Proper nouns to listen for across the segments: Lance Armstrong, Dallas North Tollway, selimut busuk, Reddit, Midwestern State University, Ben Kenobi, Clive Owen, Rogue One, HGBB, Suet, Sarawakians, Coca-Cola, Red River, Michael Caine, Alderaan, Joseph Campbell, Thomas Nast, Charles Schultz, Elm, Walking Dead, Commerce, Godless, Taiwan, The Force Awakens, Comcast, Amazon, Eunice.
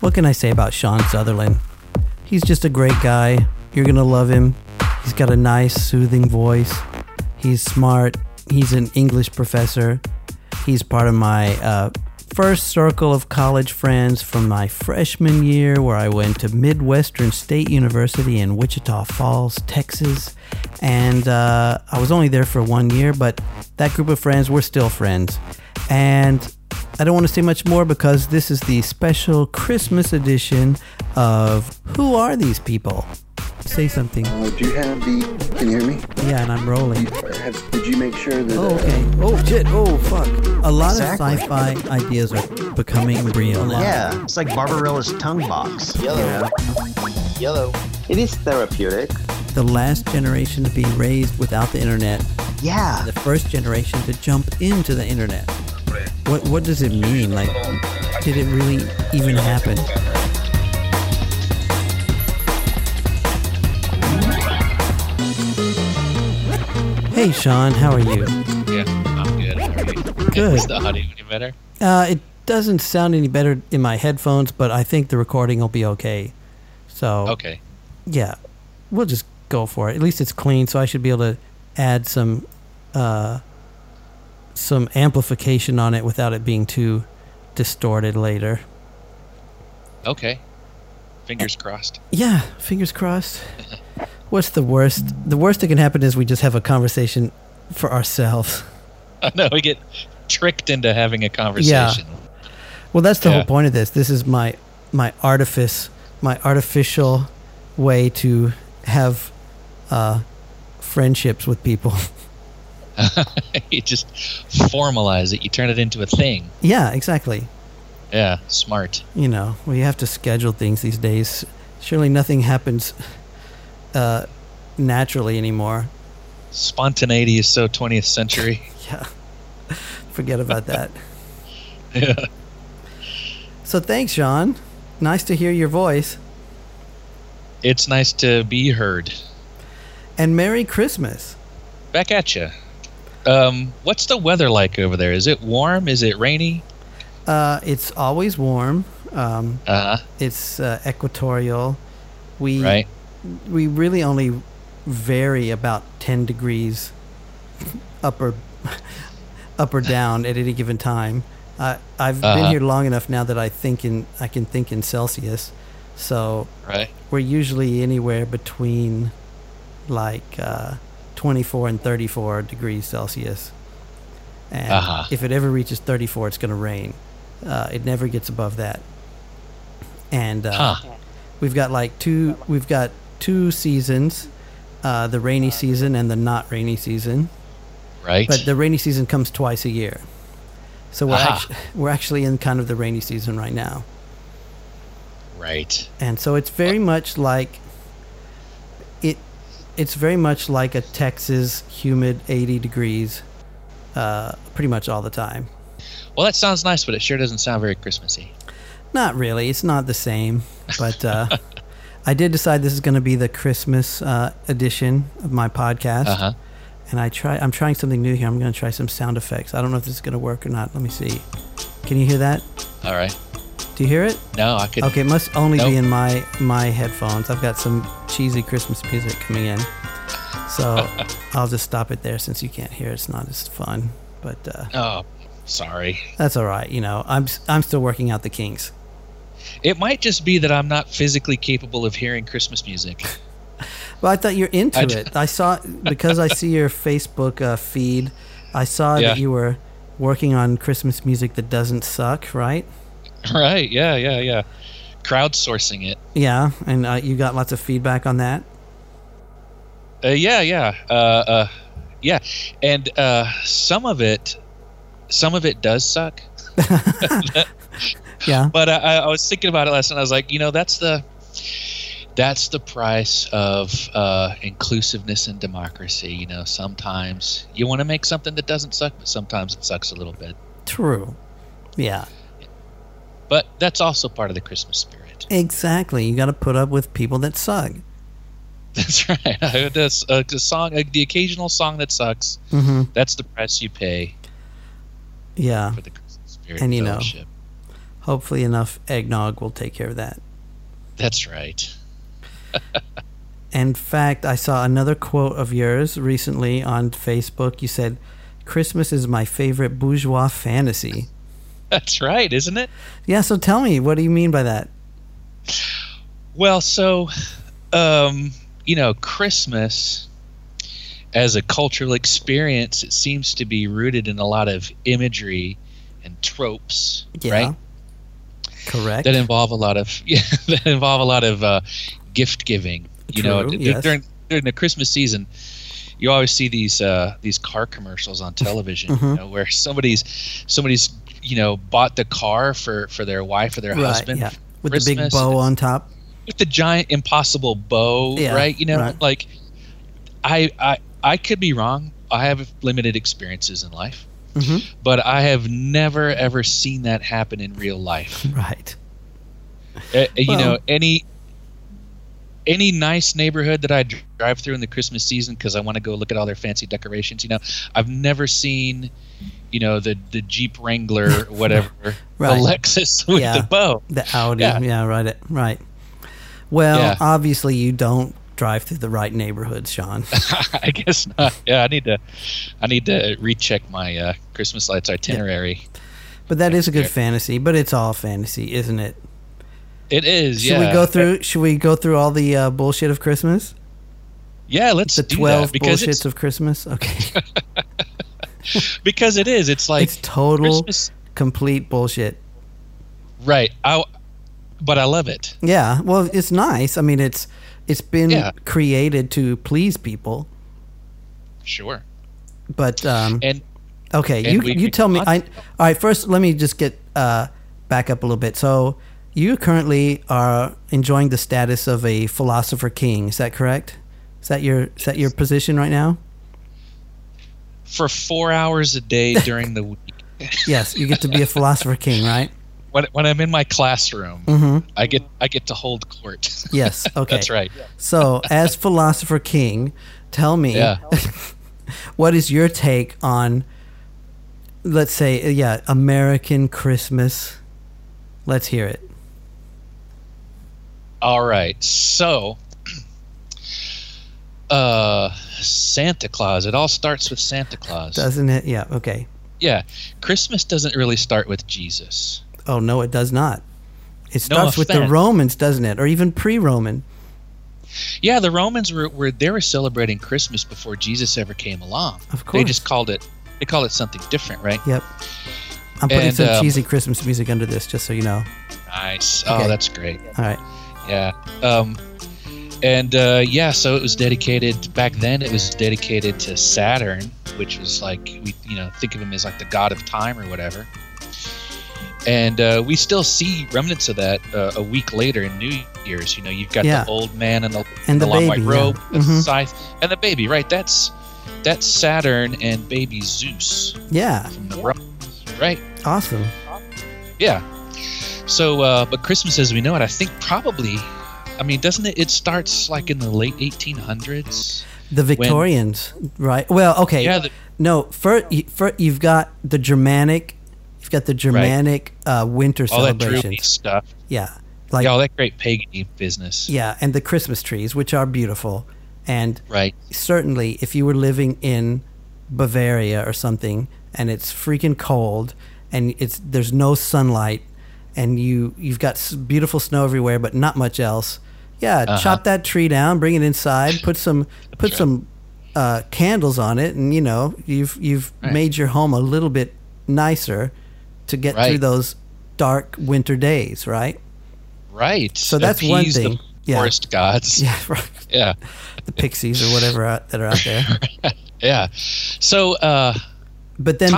What can I say about Sean Sutherland? He's just a great guy. You're gonna love him. He's got a nice, soothing voice. He's smart. He's an English professor. He's part of my first circle of college friends from my freshman year, where I went to Midwestern State University in Wichita Falls, Texas. And I was only there for 1 year, but that group of friends, we're still friends. And I don't want to say much more because this is the special Christmas edition of Who Are These People? Say something. Do you have the... Can you hear me? Yeah, and I'm rolling. Did you make sure that... Oh, okay. Oh, shit. Oh, fuck. A lot of sci-fi ideas are becoming real. Yeah. It's like Barbarella's tongue box. Yellow. Yeah. Yellow. It is therapeutic. The last generation to be raised without the internet. Yeah. The first generation to jump into the internet. What does it mean? Like, did it really even happen? Hey, Sean, how are you? Yeah, I'm good. Good. Is the audio any better? It doesn't sound any better in my headphones, but I think the recording will be okay. So. Okay. Yeah, we'll just go for it. At least it's clean, so I should be able to add some amplification on it without it being too distorted later. Okay. Fingers crossed. Yeah, fingers crossed. What's the worst? The worst that can happen is we just have a conversation for ourselves. No, we get tricked into having a conversation. Yeah. Well, that's the whole point of this. This is my artifice, my artificial way to have friendships with people. You just formalize it. You turn it into a thing. Yeah, exactly. Yeah, smart. You know, we have to schedule things these days. Surely nothing happens naturally anymore. Spontaneity is so 20th century. Yeah. Forget about that. Yeah. So thanks, Sean. Nice to hear your voice. It's nice to be heard. And Merry Christmas. Back at you. What's the weather like over there? Is it warm? Is it rainy? It's always warm. It's equatorial. We really only vary about 10 degrees up or down at any given time. I've been here long enough now that I can think in Celsius. So we're usually anywhere between like 24 and 34 degrees Celsius. And if it ever reaches 34, it's going to rain. It never gets above that. And we've got two seasons, the rainy season and the not rainy season. Right. But the rainy season comes twice a year. So we're actually in kind of the rainy season right now. Right. And so it's very much like it's very much like a Texas humid 80 degrees pretty much all the time. Well, that sounds nice, but it sure doesn't sound very Christmassy. Not really. It's not the same, but I did decide this is going to be the Christmas edition of my podcast. And I'm trying something new here. I'm going to try some sound effects. I don't know if this is going to work or not. Let me see. Can you hear that? All right. Do you hear it? No, I could. Okay, it must only be in my headphones. I've got some cheesy Christmas music coming in. So I'll just stop it there since you can't hear it. It's not as fun. But sorry. That's all right. You know, I'm still working out the kinks. It might just be that I'm not physically capable of hearing Christmas music. Well, I thought you're into it. I saw, because I see your Facebook feed, I saw that you were working on Christmas music that doesn't suck, right? Right, yeah. Crowdsourcing it. Yeah, and you got lots of feedback on that? Yeah. And some of it does suck. Yeah. But I was thinking about it last night. I was like, you know, that's the price of inclusiveness and democracy. You know, sometimes you want to make something that doesn't suck, but sometimes it sucks a little bit. True. Yeah. But that's also part of the Christmas spirit. Exactly. You got to put up with people that suck. That's right. The occasional song that sucks. Mm-hmm. That's the price you pay. Yeah. For the Christmas spirit. And you know, hopefully enough eggnog will take care of that. That's right. In fact, I saw another quote of yours recently on Facebook. You said, "Christmas is my favorite bourgeois fantasy." That's right, isn't it? Yeah, so tell me, what do you mean by that? Well, so, Christmas as a cultural experience, it seems to be rooted in a lot of imagery and tropes, right? Correct. That involve a lot of gift giving. You know, yes. during the Christmas season, you always see these car commercials on television, mm-hmm. you know, where somebody's bought the car for their wife or their husband, yeah. with Christmas, the big bow on top, with the giant impossible bow, yeah, right? You know, right. Like I could be wrong. I have limited experiences in life, mm-hmm. but I have never ever seen that happen in real life, right? Any nice neighborhood that I drive through in the Christmas season, because I want to go look at all their fancy decorations, I've never seen, the Jeep Wrangler, or whatever, right. the Lexus with the bow, the Audi, right. Well, obviously you don't drive through the right neighborhoods, Sean. I guess not. Yeah, I need to recheck my Christmas lights itinerary. Yeah. But that is a good fantasy. But it's all fantasy, isn't it? It is. Should we go through all the bullshit of Christmas? Yeah, let's do that. The 12 bullshits of Christmas. Okay. Because it is. It's like it's total Christmas. Complete bullshit. Right. But I love it. Yeah. Well, it's nice. I mean, it's been created to please people. Sure. But you tell me. All right. First, let me just get back up a little bit. So. You currently are enjoying the status of a philosopher king. Is that correct? Is that your position right now? For 4 hours a day during the week. Yes, you get to be a philosopher king, right? When I'm in my classroom, mm-hmm. I get to hold court. Yes, okay. That's right. So, as philosopher king, tell me, what is your take on, let's say, American Christmas? Let's hear it. All right, so Santa Claus. It all starts with Santa Claus, doesn't it? Yeah. Okay. Yeah, Christmas doesn't really start with Jesus. Oh no, it does not. It starts with the Romans, doesn't it? Or even pre-Roman. Yeah, the Romans were celebrating Christmas before Jesus ever came along. Of course, they called it something different, right? Yep. I'm putting some cheesy Christmas music under this, just so you know. Nice. Okay. Oh, that's great. All right. Yeah. So it was dedicated back then. It was dedicated to Saturn, which was like we, think of him as like the god of time or whatever. And we still see remnants of that a week later in New Year's. You've got the old man and the long baby, white robe, the mm-hmm. scythe, and the baby. Right. That's Saturn and baby Zeus. Yeah. From the Romans, right. Awesome. Yeah. So, but Christmas as we know it, I think probably, doesn't it? It starts like in the late 1800s. The Victorians, right? Well, okay. Yeah. You've got the Germanic, right. Winter celebrations. All that dreamy stuff. Yeah. Like all that great pagan business. Yeah, and the Christmas trees, which are beautiful. And certainly if you were living in Bavaria or something and it's freaking cold and there's no sunlight, and you've got beautiful snow everywhere, but not much else. Yeah, chop that tree down, bring it inside, put some candles on it, and you've made your home a little bit nicer to get through those dark winter days, right? Right. So that's one thing. The forest gods. Yeah. Right. Yeah. The pixies or whatever that are out there. Yeah. So. But then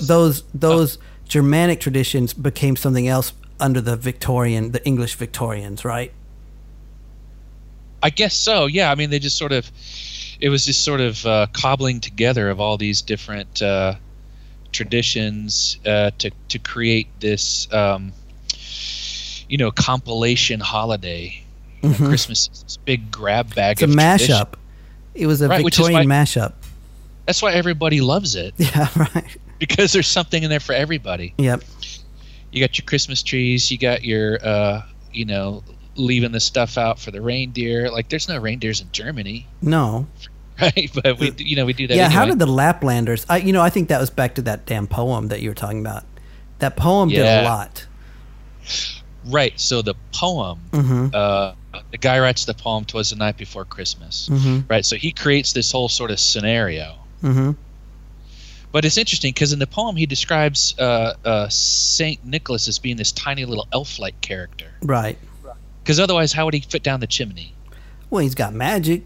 those Germanic traditions became something else under the English Victorians, right? I guess so. Yeah, they just sort of, it was just sort of cobbling together of all these different traditions to create this, compilation holiday. Mm-hmm. Christmas is this big grab bag. It's a mashup. It was a Victorian mashup. That's why everybody loves it. Yeah, right. Because there's something in there for everybody. Yep. you got your Christmas trees, you got your, you know, leaving the stuff out for the reindeer. Like, there's no reindeers in Germany. No. Right? But we, you know, we do that. Yeah. Anyway. How did the Laplanders, you know, I think that was back to that damn poem that you were talking about. That poem did a lot. Right. So the poem, the guy writes the poem "Twas the Night Before Christmas." Mm-hmm. Right. So he creates this whole sort of scenario. Mm-hmm. But it's interesting because in the poem he describes Saint Nicholas as being this tiny little elf-like character. Right. Because otherwise, how would he fit down the chimney? Well, he's got magic.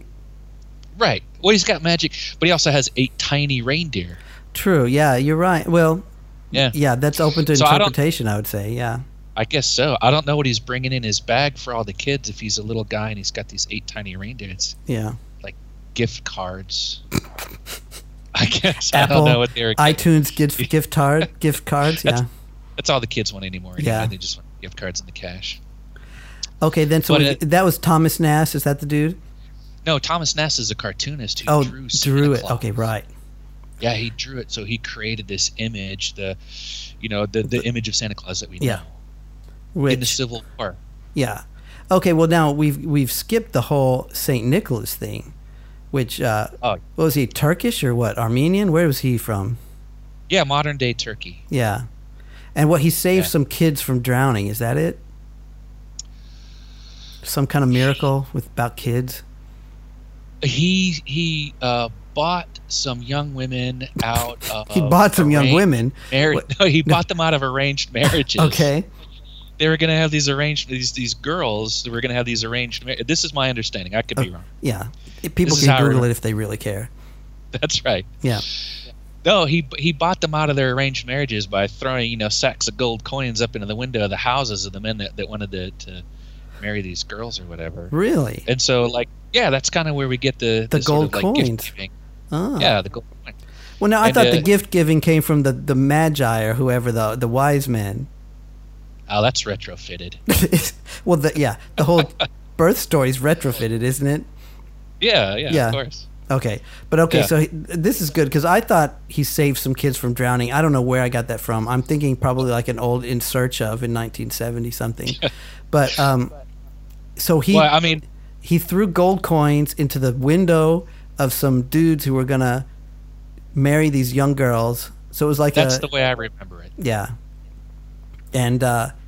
Right. Well, he's got magic, but he also has 8 tiny reindeer. True. Yeah, you're right. Well. Yeah. Yeah, that's open to interpretation. I would say. Yeah. I guess so. I don't know what he's bringing in his bag for all the kids if he's a little guy and he's got these 8 tiny reindeer. It's like gift cards. I guess Apple, I don't know what they're. iTunes gift cards. Yeah, that's all the kids want anymore. Yeah, they just want gift cards and the cash. Okay, then so that was Thomas Nast. Is that the dude? No, Thomas Nast is a cartoonist who drew it. Okay, right. Yeah, he drew it. So he created this image, the image of Santa Claus that we know. Yeah. In the Civil War. Yeah. Okay. Well, now we've skipped the whole Saint Nicholas thing, which what was he, Turkish or what? Armenian? Where was he from? Yeah, modern day Turkey. Yeah. And what, he saved some kids from drowning. Is that it? Some kind of miracle about kids. He bought some young women out of he bought some young women. Bought them out of arranged marriages. Okay. They were going to have these arranged, these girls that were going to have these arranged. This is my understanding. I could be wrong. Yeah, people can Google it if they really care. That's right. Yeah. No, he bought them out of their arranged marriages by throwing sacks of gold coins up into the window of the houses of the men that wanted to marry these girls or whatever. Really? And so that's kind of where we get the gold sort of, coins. Oh. Yeah, the gold coins. Well, now I thought the gift giving came from the magi or whoever the wise men. Oh, that's retrofitted. Well, the whole birth story's retrofitted, isn't it? Yeah, of course. Okay, so this is good because I thought he saved some kids from drowning. I don't know where I got that from. I'm thinking probably like an old In Search of in 1970 something. But so he threw gold coins into the window of some dudes who were gonna marry these young girls. So it was like that's the way I remember it. Yeah. And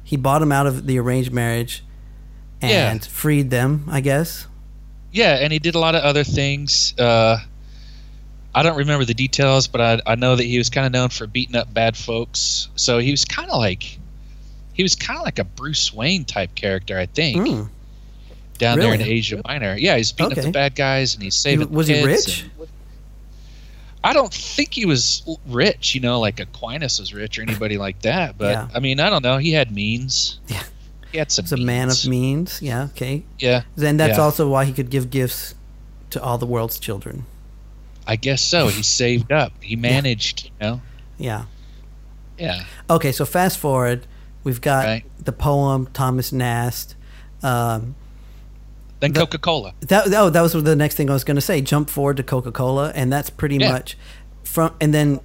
he bought them out of the arranged marriage and freed them, I guess. Yeah, and he did a lot of other things. I don't remember the details, but I know that he was kind of known for beating up bad folks. So he was kind of like a Bruce Wayne type character, I think, down there in Asia Minor. Yeah, he's beating up the bad guys and he's saving the kids. Was he rich? I don't think he was rich, like Aquinas was rich or anybody like that. But, I mean, I don't know. He had means. Yeah. He had some means. He's a man of means. Yeah, okay. Yeah. Then that's also why he could give gifts to all the world's children. I guess so. He saved up. He managed, Yeah. Yeah. Okay, so fast forward. We've got the poem, Thomas Nast. Then Coca-Cola. That was the next thing I was going to say. Jump forward to Coca-Cola, and that's pretty much from. And then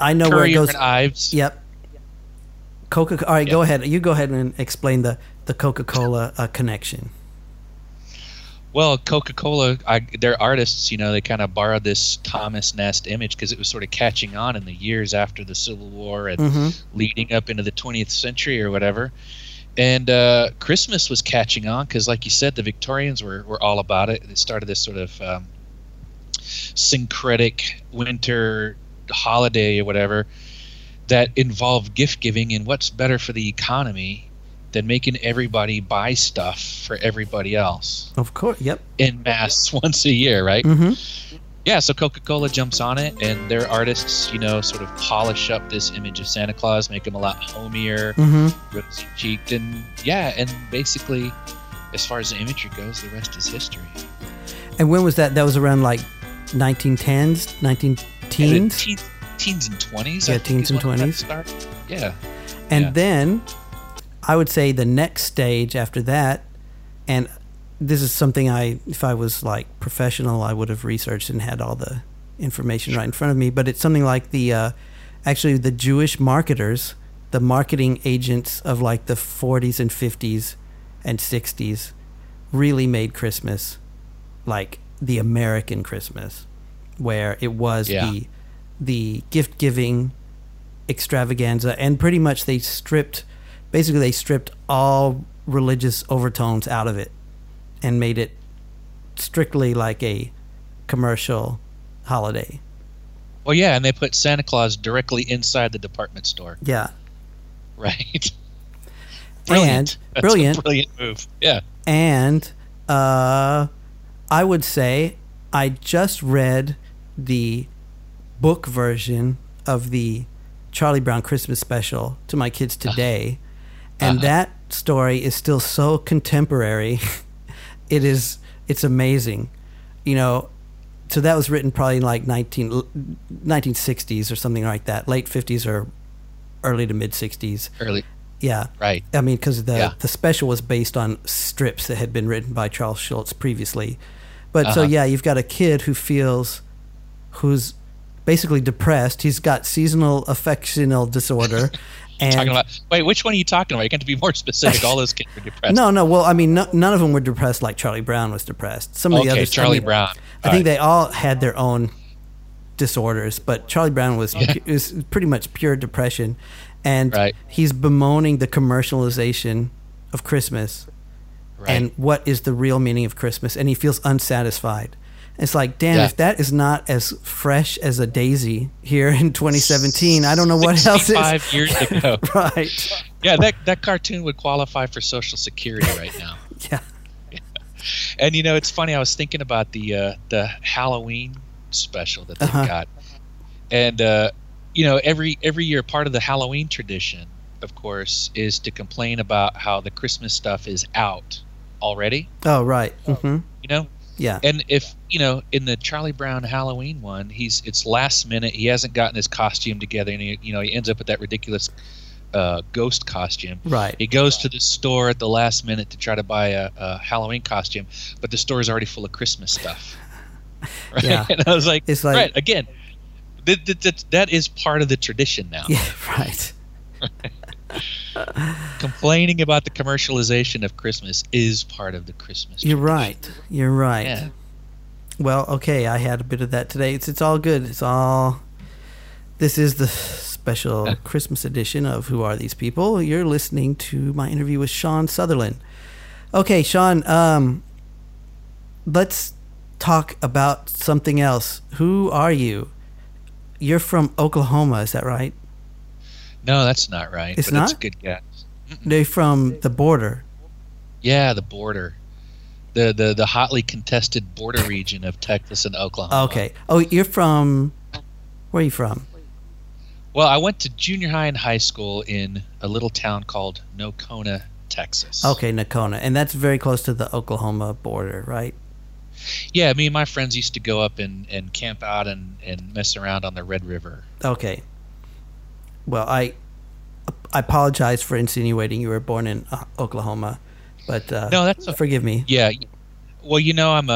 I know Currier where it goes. Currier and Ives. Yep. Coca. All right, go ahead. You go ahead and explain the Coca-Cola connection. Well, Coca-Cola, their artists, they kind of borrowed this Thomas Nast image because it was sort of catching on in the years after the Civil War and leading up into the 20th century or whatever. And Christmas was catching on because, like you said, the Victorians were all about it. They started this sort of syncretic winter holiday or whatever that involved gift giving. And what's better for the economy than making everybody buy stuff for everybody else? Of course, in mass once a year, right? Mm-hmm. Yeah, so Coca-Cola jumps on it, and their artists, sort of polish up this image of Santa Claus, make him a lot homier, rosy-cheeked, and basically, as far as the imagery goes, the rest is history. And when was that? That was around, 1910s, 19-teens? Teens and 20s. Yeah, teens and 20s. Yeah. And then, I would say the next stage after that, and... This is something if I was professional, I would have researched and had all the information right in front of me. But it's something like the Jewish marketers the marketing agents of like the 40s and 50s and 60s really made Christmas like the American Christmas, where it was the gift giving extravaganza, and pretty much they stripped all religious overtones out of it and made it strictly like a commercial holiday. Well, yeah, and they put Santa Claus directly inside the department store. Yeah. Right. Brilliant. And That's a brilliant move. Yeah. And I would say I just read the book version of the Charlie Brown Christmas special to my kids today, and that story is still so contemporary. It's amazing. You know, so that was written probably in like 1960s or something like that, late 50s or early to mid 60s. Early. Yeah. Right. I mean, because the special was based on strips that had been written by Charles Schultz previously. But so, yeah, you've got a kid who's basically depressed. He's got seasonal affectional disorder. Which one are you talking about? You got to be more specific. All those kids were depressed. No. Well, I mean, none of them were depressed like Charlie Brown was depressed. Some of the others. Charlie Brown. I think they all had their own disorders, but Charlie Brown was pretty much pure depression, and he's bemoaning the commercialization of Christmas and what is the real meaning of Christmas, and he feels unsatisfied. It's like, damn, if that is not as fresh as a daisy here in 2017, I don't know what else is. 65 years ago. Right. Yeah, that cartoon would qualify for Social Security right now. Yeah. And, you know, it's funny. I was thinking about the Halloween special that they've got. And, you know, every year part of the Halloween tradition, of course, is to complain about how the Christmas stuff is out already. Oh, right. Mm-hmm. You know? Yeah, and if you know, in the Charlie Brown Halloween one, it's last minute. He hasn't gotten his costume together, and he ends up with that ridiculous ghost costume. Right. He goes to the store at the last minute to try to buy a Halloween costume, but the store is already full of Christmas stuff. Right? Yeah. And I was like, it's like again, that is part of the tradition now. Yeah. Right. Complaining about the commercialization of Christmas is part of the Christmas tradition. You're right. Yeah. Well, okay, I had a bit of that today. It's all good. This is the special Christmas edition of Who Are These People? You're listening to my interview with Sean Sutherland. Okay, Sean, let's talk about something else. Who are you? You're from Oklahoma, is that right? No, that's not right. It's not? It's a good guess. They're from the border. Yeah, the border. The hotly contested border region of Texas and Oklahoma. Okay. Oh, you're from... Where are you from? Well, I went to junior high and high school in a little town called Nocona, Texas. Okay, Nocona. And that's very close to the Oklahoma border, right? Yeah, me and my friends used to go up and camp out and mess around on the Red River. Okay. Well, I apologize for insinuating you were born in Oklahoma, but no, forgive me. Yeah, well, you know, I'm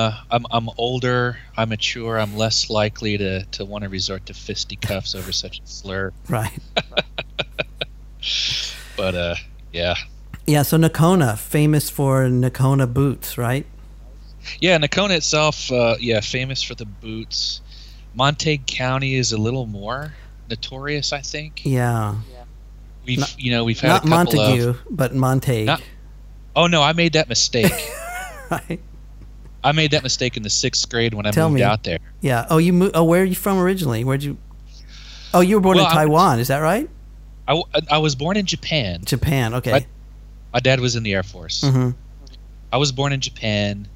older, I'm mature, I'm less likely to want to resort to fisticuffs over such a slur. Right. But yeah. Yeah. So Nocona, famous for Nocona boots, right? Yeah, Nocona itself, famous for the boots. Montague County is a little more notorious, I think. Yeah, we've had not a couple Montague, of, but Montague. Oh no, I made that mistake. Right. I made that mistake in the sixth grade when I moved out there. Yeah. Oh, you moved. Oh, where are you from originally? Where'd you? Oh, you were born in Taiwan. Is that right? I was born in Japan. Japan. Okay. My dad was in the Air Force. Mm-hmm. I was born in Japan.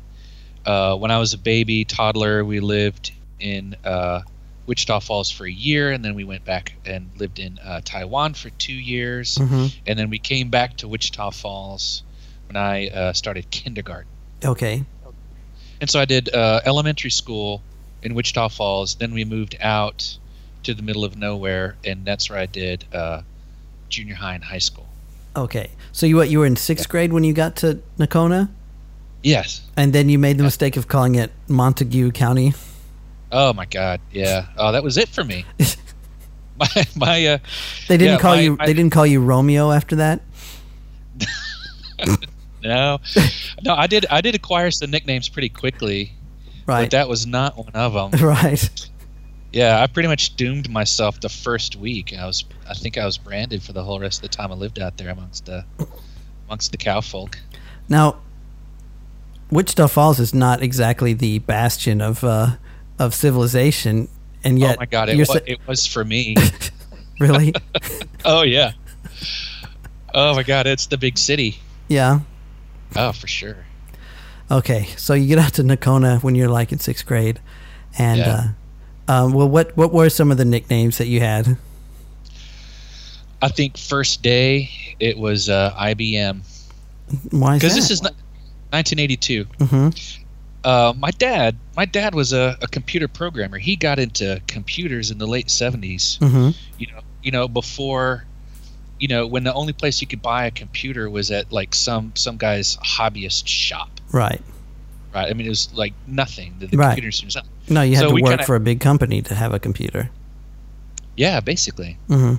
When I was a baby toddler, we lived in Wichita Falls for a year, and then we went back and lived in Taiwan for 2 years, and then we came back to Wichita Falls when I started kindergarten. Okay. And so I did elementary school in Wichita Falls, then we moved out to the middle of nowhere, and that's where I did junior high and high school. Okay. So you were in sixth grade when you got to Nocona? Yes. And then you made the mistake of calling it Montague County? Oh my God! Yeah. Oh, that was it for me. They didn't call you Romeo after that. No, I did acquire some nicknames pretty quickly, right? But that was not one of them, right? Yeah, I pretty much doomed myself the first week. I think I was branded for the whole rest of the time I lived out there amongst the cow folk. Now, Wichita Falls is not exactly the bastion of civilization, and yet, oh my God, it was for me. Really? Oh yeah. Oh my God, it's the big city. Yeah. Oh, for sure. Okay, so you get out to Nocona when you're like in sixth grade, and well, what were some of the nicknames that you had? I think first day it was IBM. Why is that? Because this is 1982. Mm-hmm. My dad was a computer programmer. He got into computers in the late 70s. Mm-hmm. You know, before, you know, when the only place you could buy a computer was at like some guy's hobbyist shop. Right. Right. I mean, it was like nothing. The right. Computer industry was nothing. No, you had to work for a big company to have a computer. Yeah, basically. Mm-hmm.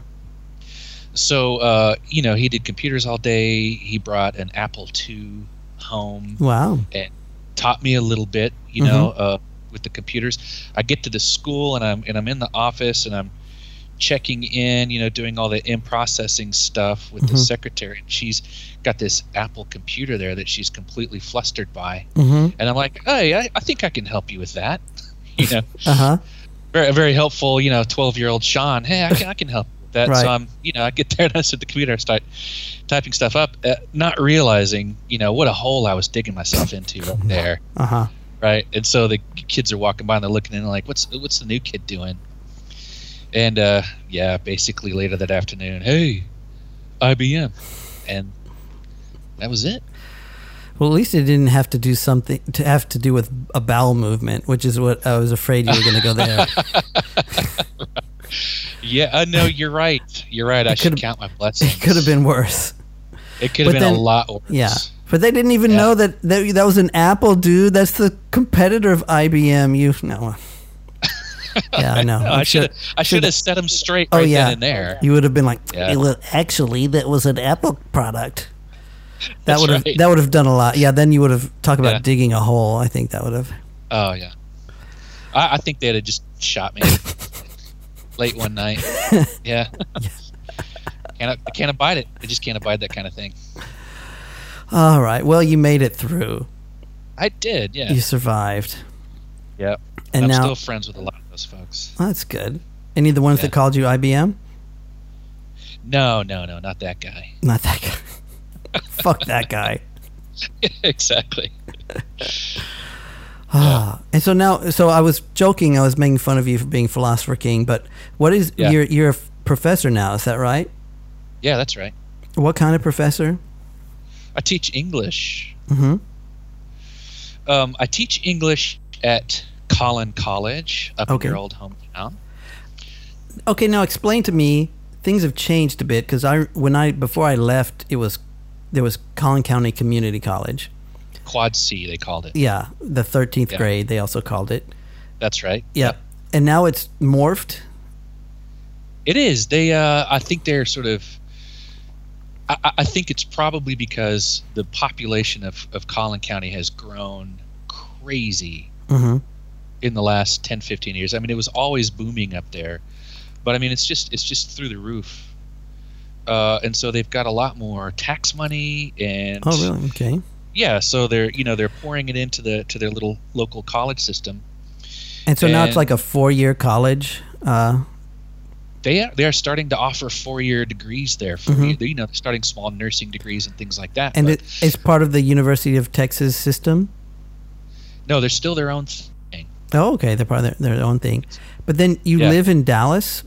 So, you know, he did computers all day. He brought an Apple II home. Wow. And taught me a little bit, you know, with the computers. I get to the school and I'm in the office and I'm checking in, you know, doing all the in-processing stuff with the secretary. And she's got this Apple computer there that she's completely flustered by. Mm-hmm. And I'm like, hey, I think I can help you with that. You know, very, very helpful, you know, 12-year-old Sean. Hey, I can help you with that. Right. So I'm, you know, I get there and I sit at the computer, I start typing stuff up, not realizing, you know, what a hole I was digging myself into right there. Uh-huh. Right. And so the kids are walking by and they're looking in and like, what's the new kid doing? And yeah, basically later that afternoon, hey, IBM, and that was it. Well, at least it didn't have to do something to have to do with a bowel movement, which is what I was afraid you were going to go there. Yeah, no, you're right. You're right. I should count my blessings. It could have been worse. It could have been a lot worse. Yeah, but they didn't even know that was an Apple, dude. That's the competitor of IBM. You know. Yeah, I know. No, I should have set him straight then and there. You would have been like, actually, that was an Apple product. That would have done a lot. Yeah, then you would have talked about digging a hole. I think that would have. Oh yeah, I think they'd have just shot me late one night. Yeah, I can't abide it. I just can't abide that kind of thing. All right. Well, you made it through. I did. Yeah, you survived. Yep. And I'm still friends with a lot of those folks. Well, that's good. Any of the ones that called you IBM? No, not that guy. Not that guy. Fuck that guy. Exactly. And so now, I was joking. I was making fun of you for being Philosopher King. But what is you're a professor now? Is that right? Yeah, that's right. What kind of professor? I teach English. Mm-hmm. I teach English at Collin College up in your old hometown. Okay, now explain to me. Things have changed a bit because before I left, there was Collin County Community College, Quad C they called it. Yeah, the 13th grade they also called it. That's right. Yeah, yep. And now it's morphed. It is. They, I think they're sort of. I think it's probably because the population of Collin County has grown crazy. Mm-hmm. In the last 10, 15 years. I mean, it was always booming up there, but I mean, it's just through the roof. And so they've got a lot more tax money and really? Okay. Yeah, so they're pouring it into their little local college system. And so now it's like a 4-year college. They are starting to offer 4-year degrees there. You know, starting small nursing degrees and things like that. And it's part of the University of Texas system? No, they're still their own thing. Oh, okay. They're part of their own thing. But then you live in Dallas?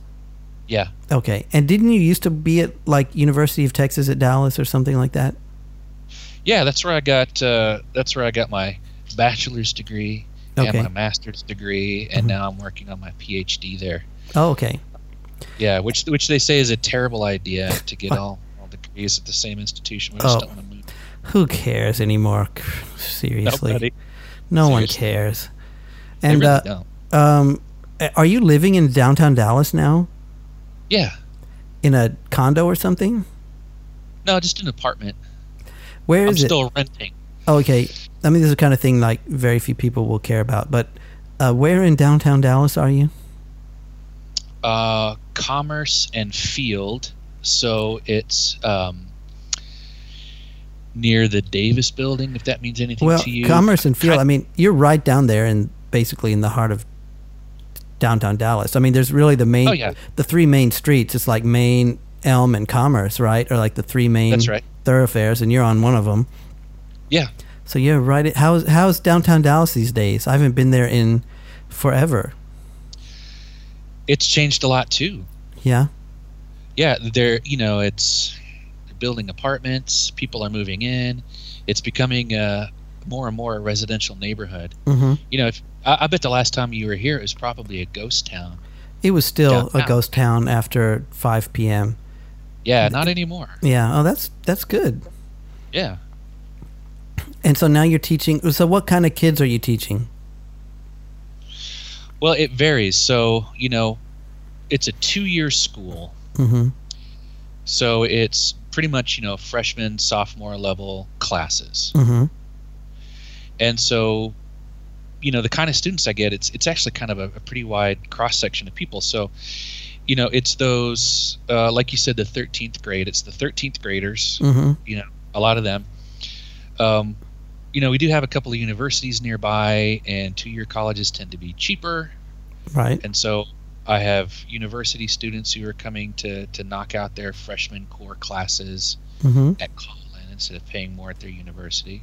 Yeah. Okay. And didn't you used to be at, like, University of Texas at Dallas or something like that? Yeah, that's where I got my bachelor's degree and my master's degree, and now I'm working on my PhD there. Oh, okay. Yeah, which they say is a terrible idea to get all degrees at the same institution. We just don't want to move. Who cares anymore? Seriously. Nobody. No Seriously. One cares. And really are you living in downtown Dallas now? Yeah. In a condo or something? No, just an apartment. Where is it? I'm still renting. Oh, okay. I mean, this is the kind of thing like very few people will care about. But where in downtown Dallas are you? Commerce and Field. So it's near the Davis Building, if that means anything to you. Well, Commerce and Field, I mean, you're right down there and basically in the heart of downtown Dallas. I mean, there's really the main, the three main streets. It's like Main, Elm, and Commerce, right? Or like the three main thoroughfares, and you're on one of them. Yeah. So you're right. How's downtown Dallas these days? I haven't been there in forever. It's changed a lot too. Yeah. Yeah, they're, you know, it's building apartments. People are moving in. It's becoming more and more a residential neighborhood. Mm-hmm. You know, I bet the last time you were here, it was probably a ghost town. It was still a ghost town after 5 p.m. Yeah, not anymore. Yeah. Oh, that's good. Yeah. And so now you're teaching. So what kind of kids are you teaching? Well, it varies. So, you know, it's a 2-year school. Mm-hmm. So it's pretty much, you know, freshman, sophomore level classes. Mm-hmm. And so, you know, the kind of students I get, it's actually kind of a pretty wide cross-section of people. So, you know, it's those, like you said, the 13th grade. It's the 13th graders, mm-hmm. you know, a lot of them. You know, we do have a couple of universities nearby, and 2-year colleges tend to be cheaper. Right. And so I have university students who are coming to knock out their freshman core classes mm-hmm. at Collin instead of paying more at their university.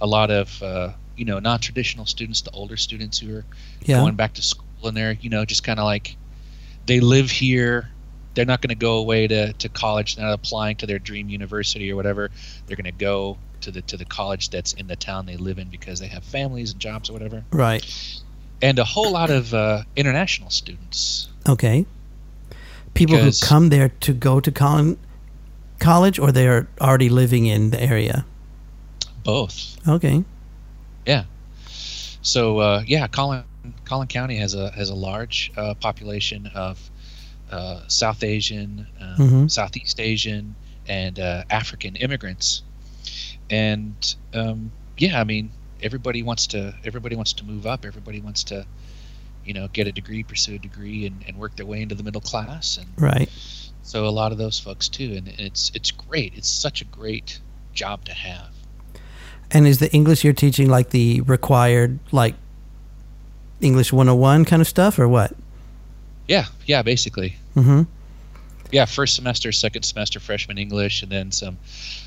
A lot of, you know, non-traditional students, the older students who are going back to school, and they're, you know, just kind of like they live here. They're not going to go away to college. They're not applying to their dream university or whatever. They're going to go to the college that's in the town they live in because they have families and jobs or whatever. Right. And a whole lot of international students. Okay. People who come there to go to Collin College, or they are already living in the area? Both. Okay. Yeah. So Collin County has a large population of South Asian, mm-hmm. Southeast Asian, and African immigrants, and I mean, everybody wants to move up. Everybody wants to, you know, get a degree, pursue a degree, and work their way into the middle class. And right. So a lot of those folks too, and it's great. It's such a great job to have. And is the English you're teaching like the required, like English 101 kind of stuff, or what? Yeah, basically. Mm-hmm. Yeah, first semester, second semester freshman English, and then some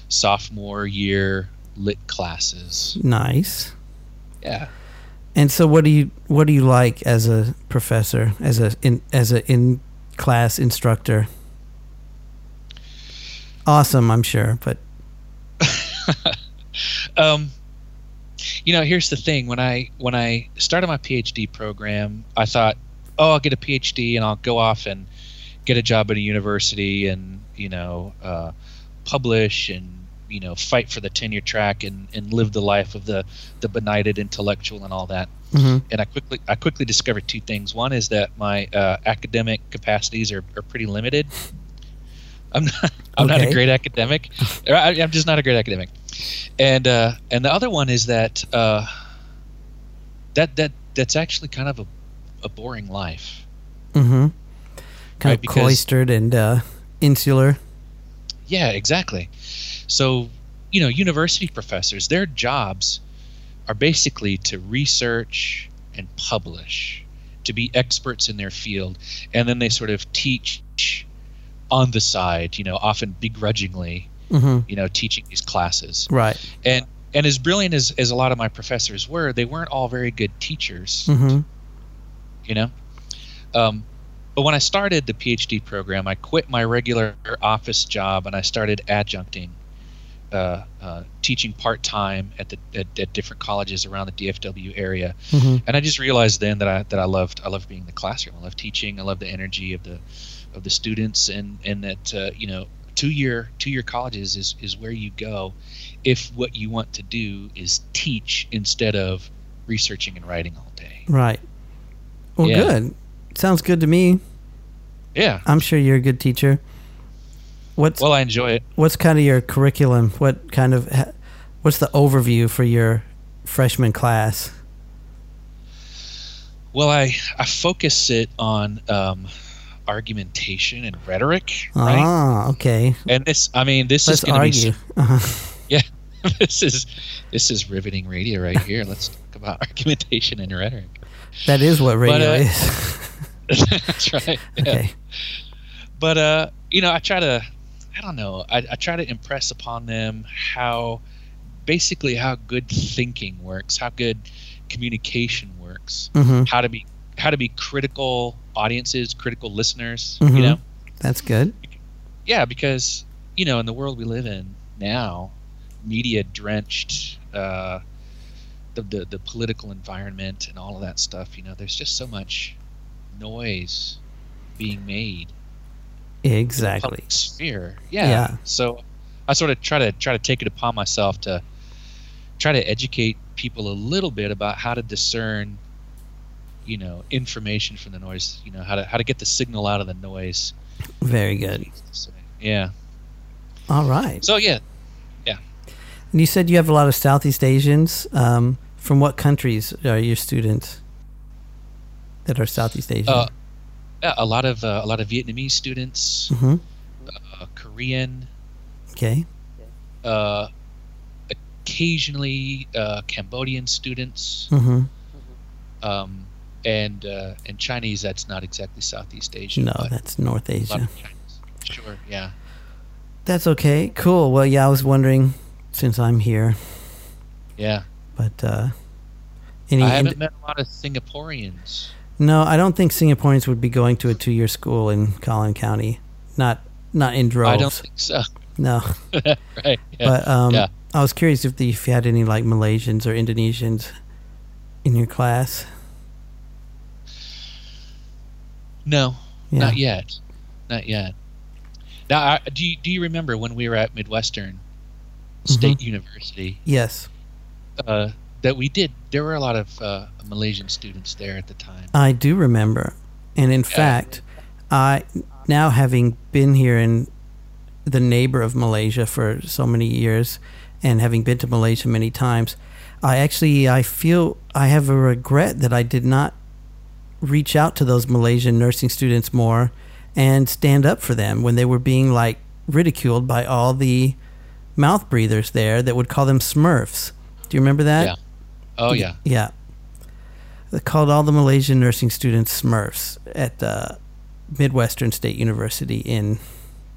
sophomore year lit classes. Nice. Yeah. And so, what do you like as a professor, as an in class instructor? Awesome, I'm sure, but. You know, here's the thing. When I started my PhD program, I thought, oh, I'll get a PhD and I'll go off and get a job at a university and, you know, publish and, you know, fight for the tenure track and live the life of the benighted intellectual and all that. Mm-hmm. And I quickly discovered two things. One is that my academic capacities are pretty limited. I'm not a great academic. I'm just not a great academic. And the other one is that that's actually kind of a boring life. Mm-hmm. Kind of cloistered and insular. Yeah, exactly. So, you know, university professors, their jobs are basically to research and publish, to be experts in their field, and then they sort of teach on the side, you know, often begrudgingly. Mm-hmm. You know, teaching these classes. Right. And as brilliant as a lot of my professors were, they weren't all very good teachers. Mm-hmm. You know? But when I started the PhD program, I quit my regular office job and I started adjuncting, teaching part-time at different colleges around the DFW area. Mm-hmm. And I just realized then that I loved being in the classroom. I loved teaching. I loved the energy of the students and that, you know, Two-year colleges is where you go if what you want to do is teach instead of researching and writing all day. Right. Well, good. Sounds good to me. Yeah. I'm sure you're a good teacher. Well, I enjoy it. What's kind of your curriculum? What's the overview for your freshman class? Well, I focus it on argumentation and rhetoric, right? Ah, okay. And this is going to be... Uh-huh. Yeah. This is riveting radio right here. Let's talk about argumentation and rhetoric. That is what radio is. That's right. Yeah. Okay. But I try to impress upon them how good thinking works, how good communication works, mm-hmm. how to be critical audiences, critical listeners, mm-hmm. you know. That's good. Yeah, because in the world we live in now, media drenched the political environment and all of that stuff, there's just so much noise being made. Exactly. Public sphere. Yeah. Yeah. So I sort of try to take it upon myself to try to educate people a little bit about how to discern, information from the noise, how to get the signal out of the noise. Very good. Yeah. All right. So yeah. And you said you have a lot of Southeast Asians. From what countries are your students that are Southeast Asian? A lot of Vietnamese students, mm-hmm. Korean, okay, occasionally Cambodian students, mm-hmm. And Chinese. That's not exactly Southeast Asia. No, that's North Asia. A lot of Chinese. Sure, yeah. That's okay. Cool. Well, yeah, I was wondering since I'm here. Yeah. But I haven't met a lot of Singaporeans. No, I don't think Singaporeans would be going to a 2-year school in Collin County. Not in droves. I don't think so. No. Right. Yeah. But yeah. I was curious if you had any like Malaysians or Indonesians in your class. No, yeah. Not yet. Now, do you remember when we were at Midwestern State mm-hmm. University? Yes. That we did. There were a lot of Malaysian students there at the time. I do remember, and in fact, I now having been here in the neighbor of Malaysia for so many years, and having been to Malaysia many times, I feel I have a regret that I did not reach out to those Malaysian nursing students more and stand up for them when they were being like ridiculed by all the mouth breathers there that would call them Smurfs. Do you remember that? Yeah. Oh, yeah. Yeah. They called all the Malaysian nursing students Smurfs at Midwestern State University in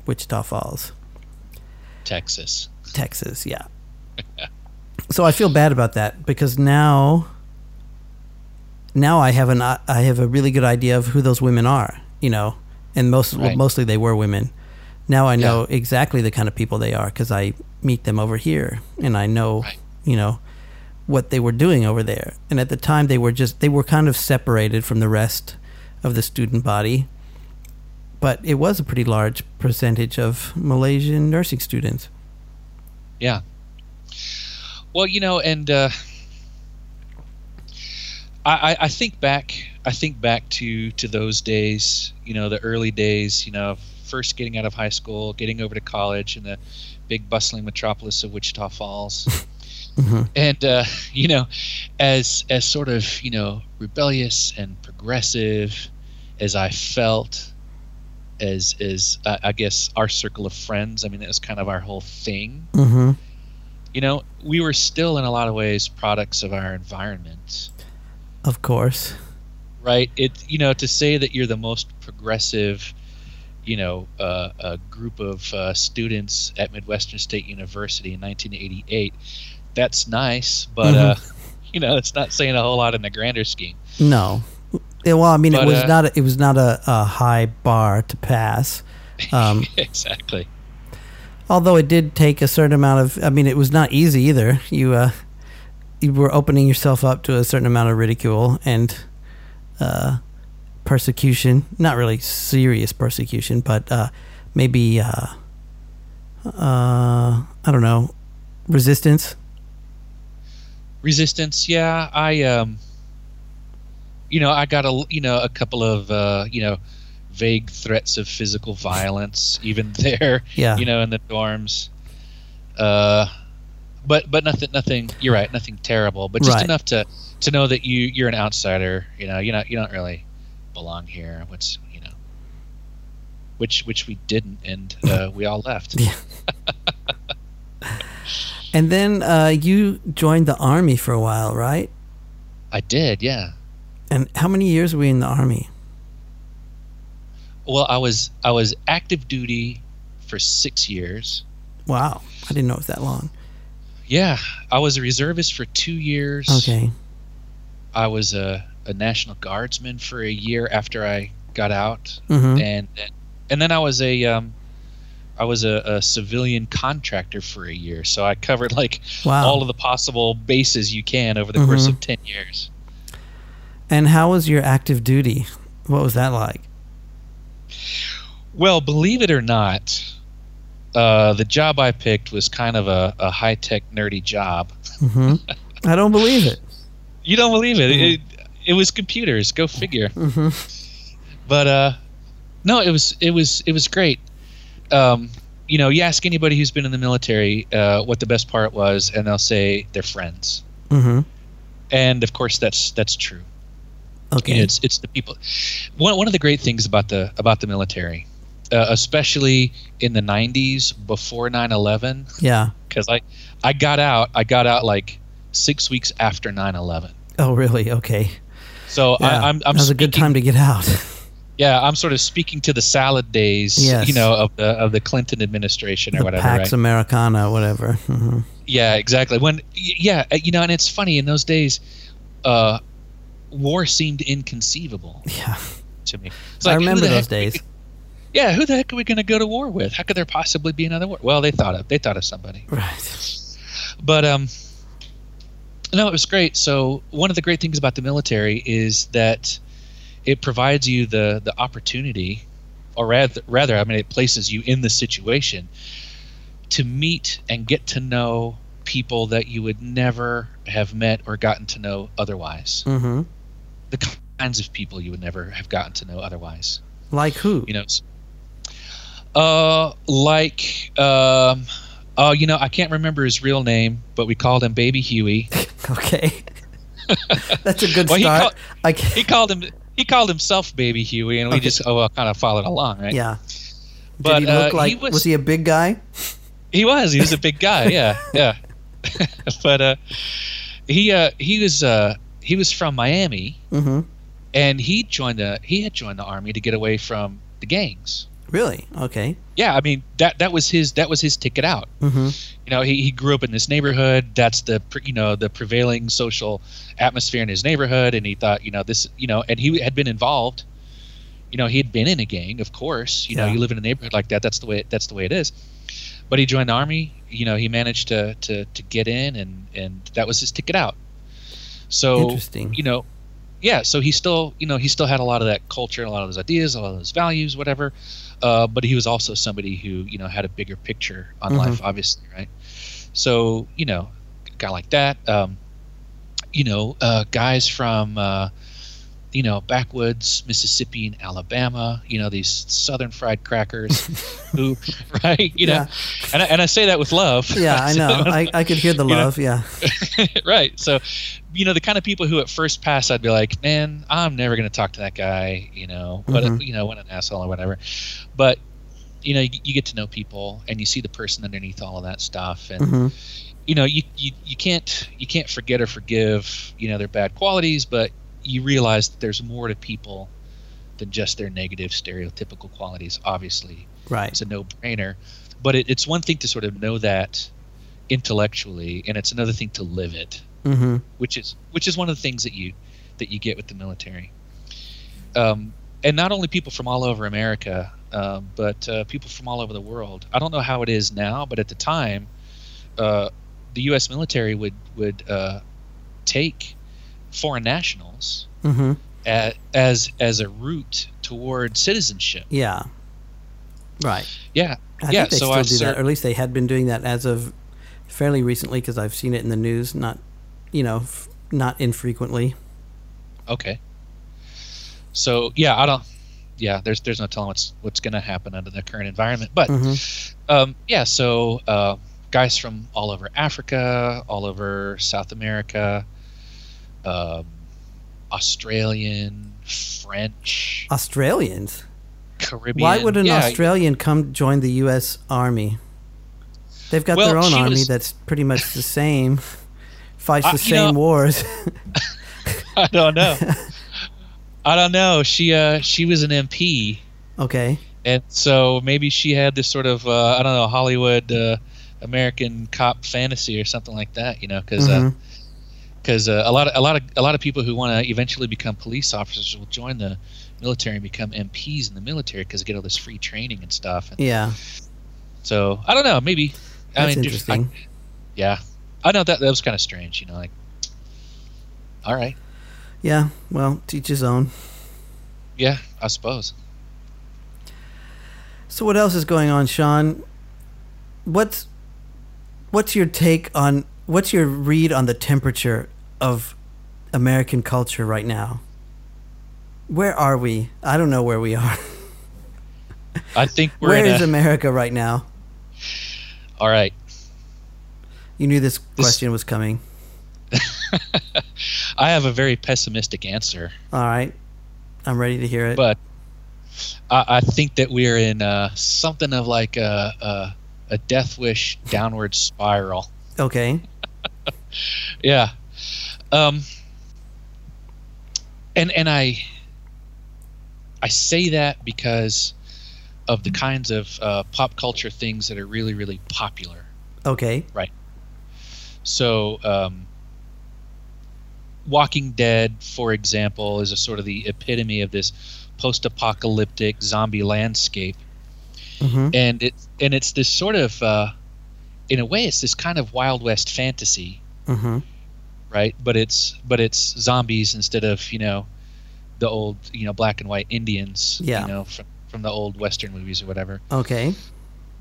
Wichita Falls. Texas, yeah. So I feel bad about that because now I have a really good idea of who those women are, and mostly they were women. Now I know exactly the kind of people they are because I meet them over here and I know, what they were doing over there. And at the time they were kind of separated from the rest of the student body, but it was a pretty large percentage of Malaysian nursing students. Yeah. Well, and I think back to those days, the early days, first getting out of high school, getting over to college in the big bustling metropolis of Wichita Falls. Mm-hmm. And, as sort of, rebellious and progressive as I felt, as I guess our circle of friends, that was kind of our whole thing. Mm-hmm. We were still in a lot of ways products of our environment. Of course. Right. It, to say that you're the most progressive, a group of students at Midwestern State University in 1988, that's nice, but mm-hmm. It's not saying a whole lot in the grander scheme. No, well, but, it was not a high bar to pass. Exactly. Although it did take a certain amount of, it was not easy either. You were opening yourself up to a certain amount of ridicule and persecution. Not really serious persecution, but maybe I don't know, resistance. Yeah. I got a couple of vague threats of physical violence even there, yeah. You know, in the dorms. But nothing. You're right, nothing terrible. But just enough to know that you're an outsider. You know, you don't really belong here. Which we didn't, and we all left. Yeah. And then you joined the Army for a while, right? I did, yeah. And how many years were you in the Army? Well, I was active duty for 6 years. Wow, I didn't know it was that long. Yeah, I was a reservist for 2 years. Okay. I was a National Guardsman for a year after I got out, mm-hmm. and then I was a civilian contractor for a year. So I covered all of the possible bases you can over the mm-hmm. course of 10 years. And how was your active duty? What was that like? Well, believe it or not, the job I picked was kind of a high-tech, nerdy job. Mm-hmm. I don't believe it. You don't believe it. Mm-hmm. It was computers. Go figure. Mm-hmm. But no, it was great. You ask anybody who's been in the military what the best part was, and they'll say they're friends. Mm-hmm. And of course, that's true. Okay, it's the people. One of the great things about the military, especially in the 90s before 9/11. Yeah, because I got out like 6 weeks after 9/11. Oh, really? Okay. So yeah. I'm. That was a good time to get out. Yeah, I'm sort of speaking to the salad days, yes. Of the Clinton administration or whatever. Pax Americana, whatever. Mm-hmm. Yeah, exactly. And it's funny, in those days, war seemed inconceivable. Yeah. To me, it's I remember those days. Who the heck are we going to go to war with? How could there possibly be another war? Well, they thought of somebody, right? But no, it was great. So one of the great things about the military is that it provides you the opportunity, or rather, I mean, it places you in the situation to meet and get to know people that you would never have met or gotten to know otherwise. Mm-hmm. The kinds of people you would never have gotten to know otherwise. Like who? I can't remember his real name, but we called him Baby Huey. Okay. That's a good start. He called himself Baby Huey, and we just kind of followed along, right? Yeah. But did he look like? Was he a big guy? He was. He was a big guy. Yeah, yeah. But he was from Miami, mm-hmm. and he had joined the Army to get away from the gangs. Really? Okay. Yeah, I mean that was his ticket out. Mm-hmm. He grew up in this neighborhood. That's the prevailing social atmosphere in his neighborhood, and he thought and he had been involved. He had been in a gang, of course. You live in a neighborhood like that. That's the way it is. But he joined the Army. He managed to get in, and that was his ticket out. So interesting. So he still had a lot of that culture, a lot of those ideas, a lot of those values, whatever. But he was also somebody who, had a bigger picture on mm-hmm. life, obviously, right? So, a guy like that, guys from, backwoods, Mississippi and Alabama, these southern fried crackers who, right, yeah. And I say that with love. Yeah, I know. I could hear the love, yeah. Right. So, the kind of people who at first pass I'd be like, man, I'm never going to talk to that guy, but mm-hmm. What an asshole or whatever. But you get to know people, and you see the person underneath all of that stuff, and mm-hmm. You can't forget or forgive their bad qualities, but you realize that there's more to people than just their negative stereotypical qualities. Obviously, right? It's a no-brainer, but it's one thing to sort of know that intellectually, and it's another thing to live it. Mm-hmm. Which is one of the things that you get with the military, and not only people from all over America, but people from all over the world. I don't know how it is now, but at the time, the U.S. military would take foreign nationals mm-hmm. as a route toward citizenship. Yeah, right. Yeah, I think they still do that, or at least they had been doing that as of fairly recently, because I've seen it in the news. Not. Not infrequently. Okay. So yeah, I don't. yeah, there's no telling what's going to happen under the current environment. But yeah, so guys from all over Africa, all over South America, Australian, French, Australians, Caribbean. Why would an Australian come join the U.S. Army? They've got their own army that's pretty much the same, fights the same wars. I don't know. She was an MP. Okay. And so maybe she had this sort of, I don't know, Hollywood American cop fantasy or something like that, you know, because a lot of people who want to eventually become police officers will join the military and become MPs in the military because they get all this free training and stuff. And yeah. So I don't know. Maybe. I mean, interesting. Yeah. I know that was kind of strange, you know, like, all right. Yeah, well, to each his own. Yeah, I suppose. So what else is going on, Sean? What's your read on the temperature of American culture right now? Where are we? I don't know where we are. I think we're Where is America right now? All right. You knew this question was coming. I have a very pessimistic answer. All right. I'm ready to hear it. But I think that we're in something of like a death wish downward spiral. Okay. Yeah. And I say that because of the kinds of pop culture things that are really, really popular. Okay. Right. So Walking Dead, for example, is a sort of the epitome of this post-apocalyptic zombie landscape, and it's this sort of, in a way, it's this kind of Wild West fantasy, right? But it's zombies instead of the old black and white Indians, from the old Western movies or whatever. Okay,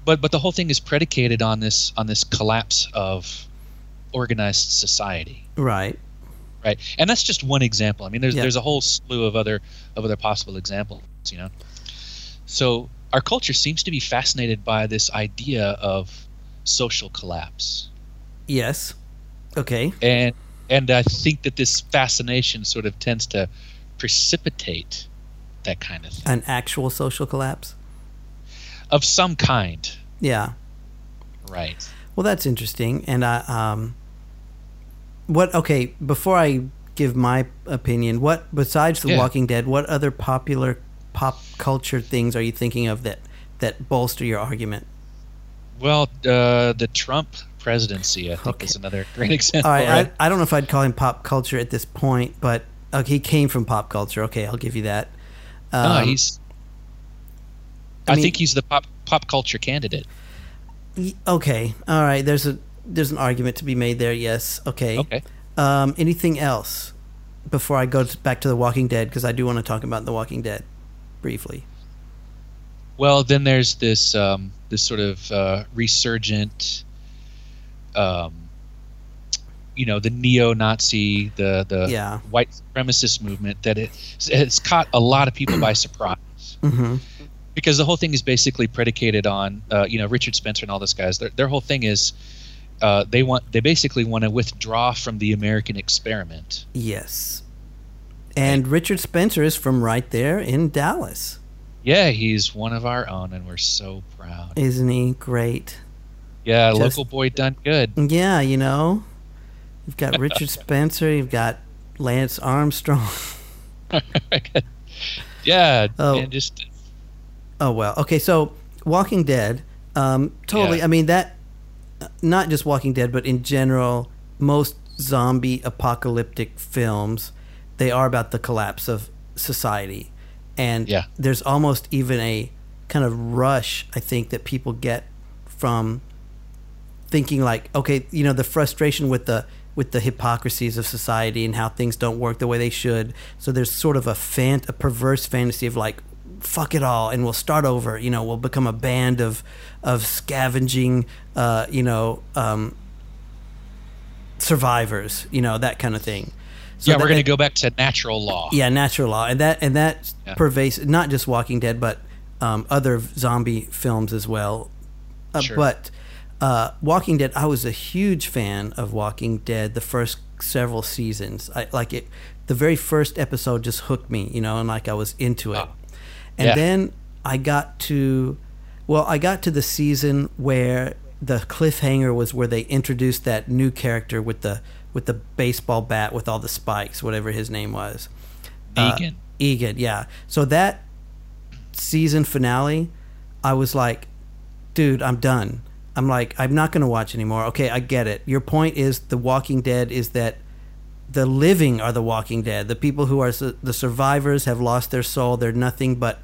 but the whole thing is predicated on this collapse of organized society, right? Right, and that's just one example. I mean, there's a whole slew of other possible examples, So our culture seems to be fascinated by this idea of social collapse. Yes. Okay. And I think that this fascination sort of tends to precipitate that kind of thing. An actual social collapse? Of some kind. Yeah. Right. Well, that's interesting, and okay, before I give my opinion, what besides The Walking Dead, what other popular pop culture things are you thinking of that bolster your argument? Well, the Trump presidency, I think, is another great example. All right, right? I don't know if I'd call him pop culture at this point, but he came from pop culture. Okay, I'll give you that. I think he's the pop culture candidate. Okay, all right. There's an argument to be made there, yes. Okay. Anything else before I go back to The Walking Dead? Because I do want to talk about The Walking Dead briefly. Well, then there's this this sort of resurgent, the neo-Nazi, the white supremacist movement that it's caught a lot of people by surprise. Because the whole thing is basically predicated on, Richard Spencer and all those guys. Their whole thing is, they basically want to withdraw from the American experiment. Yes. And Richard Spencer is from right there in Dallas. Yeah, he's one of our own, and we're so proud. Isn't he great? Yeah, local boy done good. Yeah, you've got Richard Spencer, you've got Lance Armstrong. Yeah, and just... Oh, well. Okay, so Walking Dead, totally. Yeah. I mean, that... Not just Walking Dead, but in general, most zombie apocalyptic films, they are about the collapse of society. And there's almost even a kind of rush, I think, that people get from thinking like, okay, the frustration with the hypocrisies of society and how things don't work the way they should. So there's sort of a perverse fantasy of like, fuck it all, and we'll start over. We'll become a band of scavenging, survivors, you know, that kind of thing. So yeah, we're going to go back to natural law. Yeah, natural law, and that pervades not just Walking Dead, but other zombie films as well. Sure. But Walking Dead, I was a huge fan of Walking Dead. The first several seasons, the very first episode just hooked me, you know, and like I was into it. Then I got to the season where the cliffhanger was where they introduced that new character with the baseball bat with all the spikes, whatever his name was. Egan, yeah. So that season finale, I was like, dude, I'm done. I'm like, I'm not going to watch anymore. Okay, I get it. Your point is the Walking Dead is that the living are the Walking Dead. The people who are the survivors have lost their soul. They're nothing but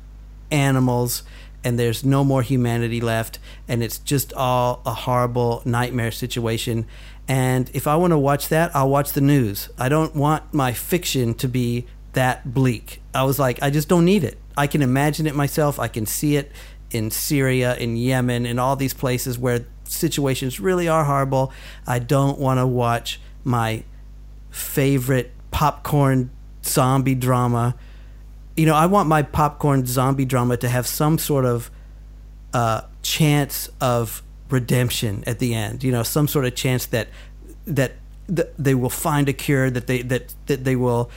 animals, and there's no more humanity left, and it's just all a horrible nightmare situation. And if I want to watch that, I'll watch the news. I don't want my fiction to be that bleak. I was like, I just don't need it. I can imagine it myself. I can see it in Syria, in Yemen, in all these places where situations really are horrible. I don't want to watch my favorite popcorn zombie drama. You know, I want my popcorn zombie drama to have some sort of chance of redemption at the end, you know, some sort of chance that they will find a cure, that they will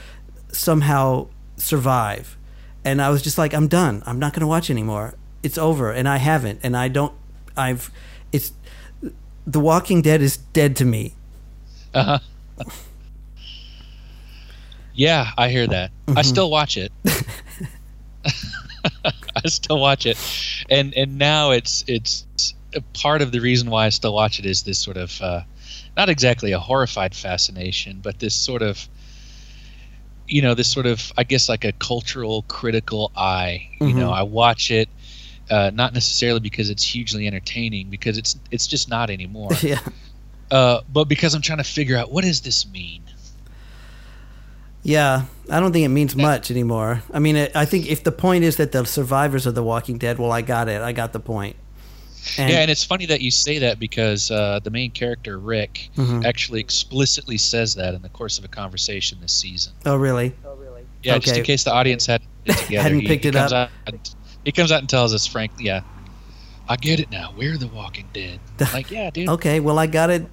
somehow survive. And I was just like, I'm done. I'm not going to watch anymore. It's over. And I haven't. And I don't. The Walking Dead is dead to me. Uh huh. Yeah, I hear that. Mm-hmm. I still watch it. I still watch it, and now it's part of the reason why I still watch it is this sort of not exactly a horrified fascination, but this sort of, you know, I guess like a cultural critical eye. Mm-hmm. You know, I watch it not necessarily because it's hugely entertaining, because it's just not anymore. Yeah. But because I'm trying to figure out, what does this mean? Yeah, I don't think it means much anymore. I mean, I think if the point is that the survivors of The Walking Dead, well, I got it. I got the point. And it's funny that you say that, because the main character, Rick, mm-hmm. actually explicitly says that in the course of a conversation this season. Oh, really? Yeah, okay. Just in case the audience hadn't put it together. hadn't picked it up. He comes out and tells us, frankly, yeah, I get it now. We're The Walking Dead. Like, yeah, dude. Okay, well, I got it.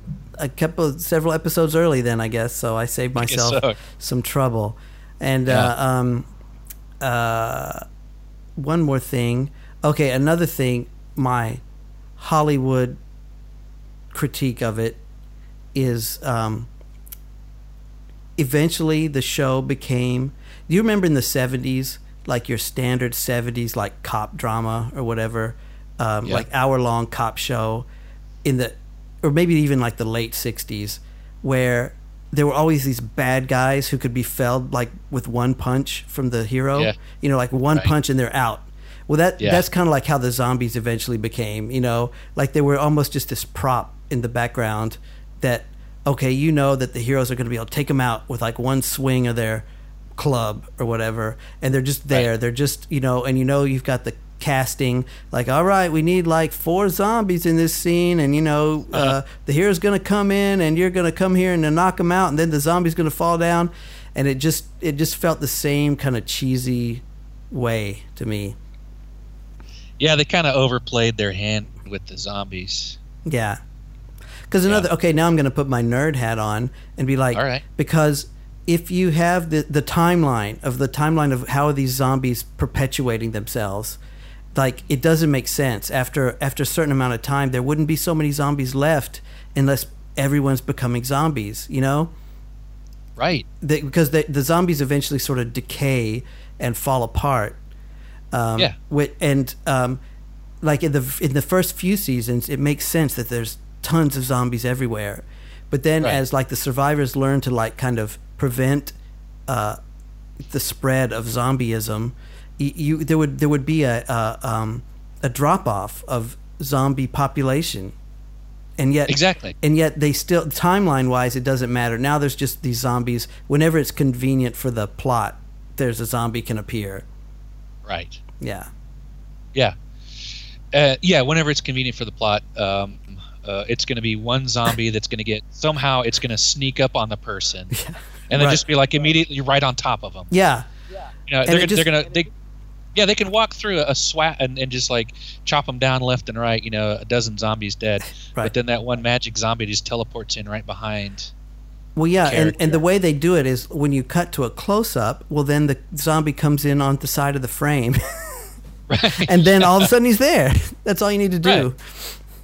Several episodes early, then, I guess. So I saved myself some trouble. And one more thing. Okay, another thing. My Hollywood critique of it is eventually the show became. Do you remember in the 70s, like your standard 70s, like cop drama or whatever, like hour-long cop show in the? Or maybe even like the late 60s, where there were always these bad guys who could be felled like with one punch from the hero, you know, like one punch and they're out. Well, that's kind of like how the zombies eventually became, you know, like they were almost just this prop in the background that, okay, you know that the heroes are going to be able to take them out with like one swing of their club or whatever. And they're just there. Right. They're just, you know, and you know, you've got the casting, like, all right, we need like 4 zombies in this scene, and you know, the hero's gonna come in and you're gonna come here and knock them out, and then the zombie's gonna fall down. And it just felt the same kind of cheesy way to me. Yeah, they kind of overplayed their hand with the zombies. Yeah, because okay, now I'm gonna put my nerd hat on and be like, all right, because if you have the timeline of how are these zombies perpetuating themselves, like, it doesn't make sense. After a certain amount of time, there wouldn't be so many zombies left unless everyone's becoming zombies, you know? Right. Because the zombies eventually sort of decay and fall apart. Like in the first few seasons, it makes sense that there's tons of zombies everywhere. But then as like the survivors learn to like kind of prevent the spread of zombieism, there would be a drop off of zombie population, and yet they still, timeline wise, it doesn't matter. Now there's just these zombies whenever it's convenient for the plot. There's a zombie can appear, right? Yeah, whenever it's convenient for the plot. it's going to be one zombie that's going to get somehow it's going to sneak up on the person, yeah. and then right. just be like immediately right on top of them. Yeah, you know, they can walk through a SWAT and just like chop them down left and right. You know, a dozen zombies dead, right. but then that one magic zombie just teleports in right behind. Well, yeah, and the way they do it is when you cut to a close-up, well, then the zombie comes in on the side of the frame. Right. And then all of a sudden he's there. That's all you need to do.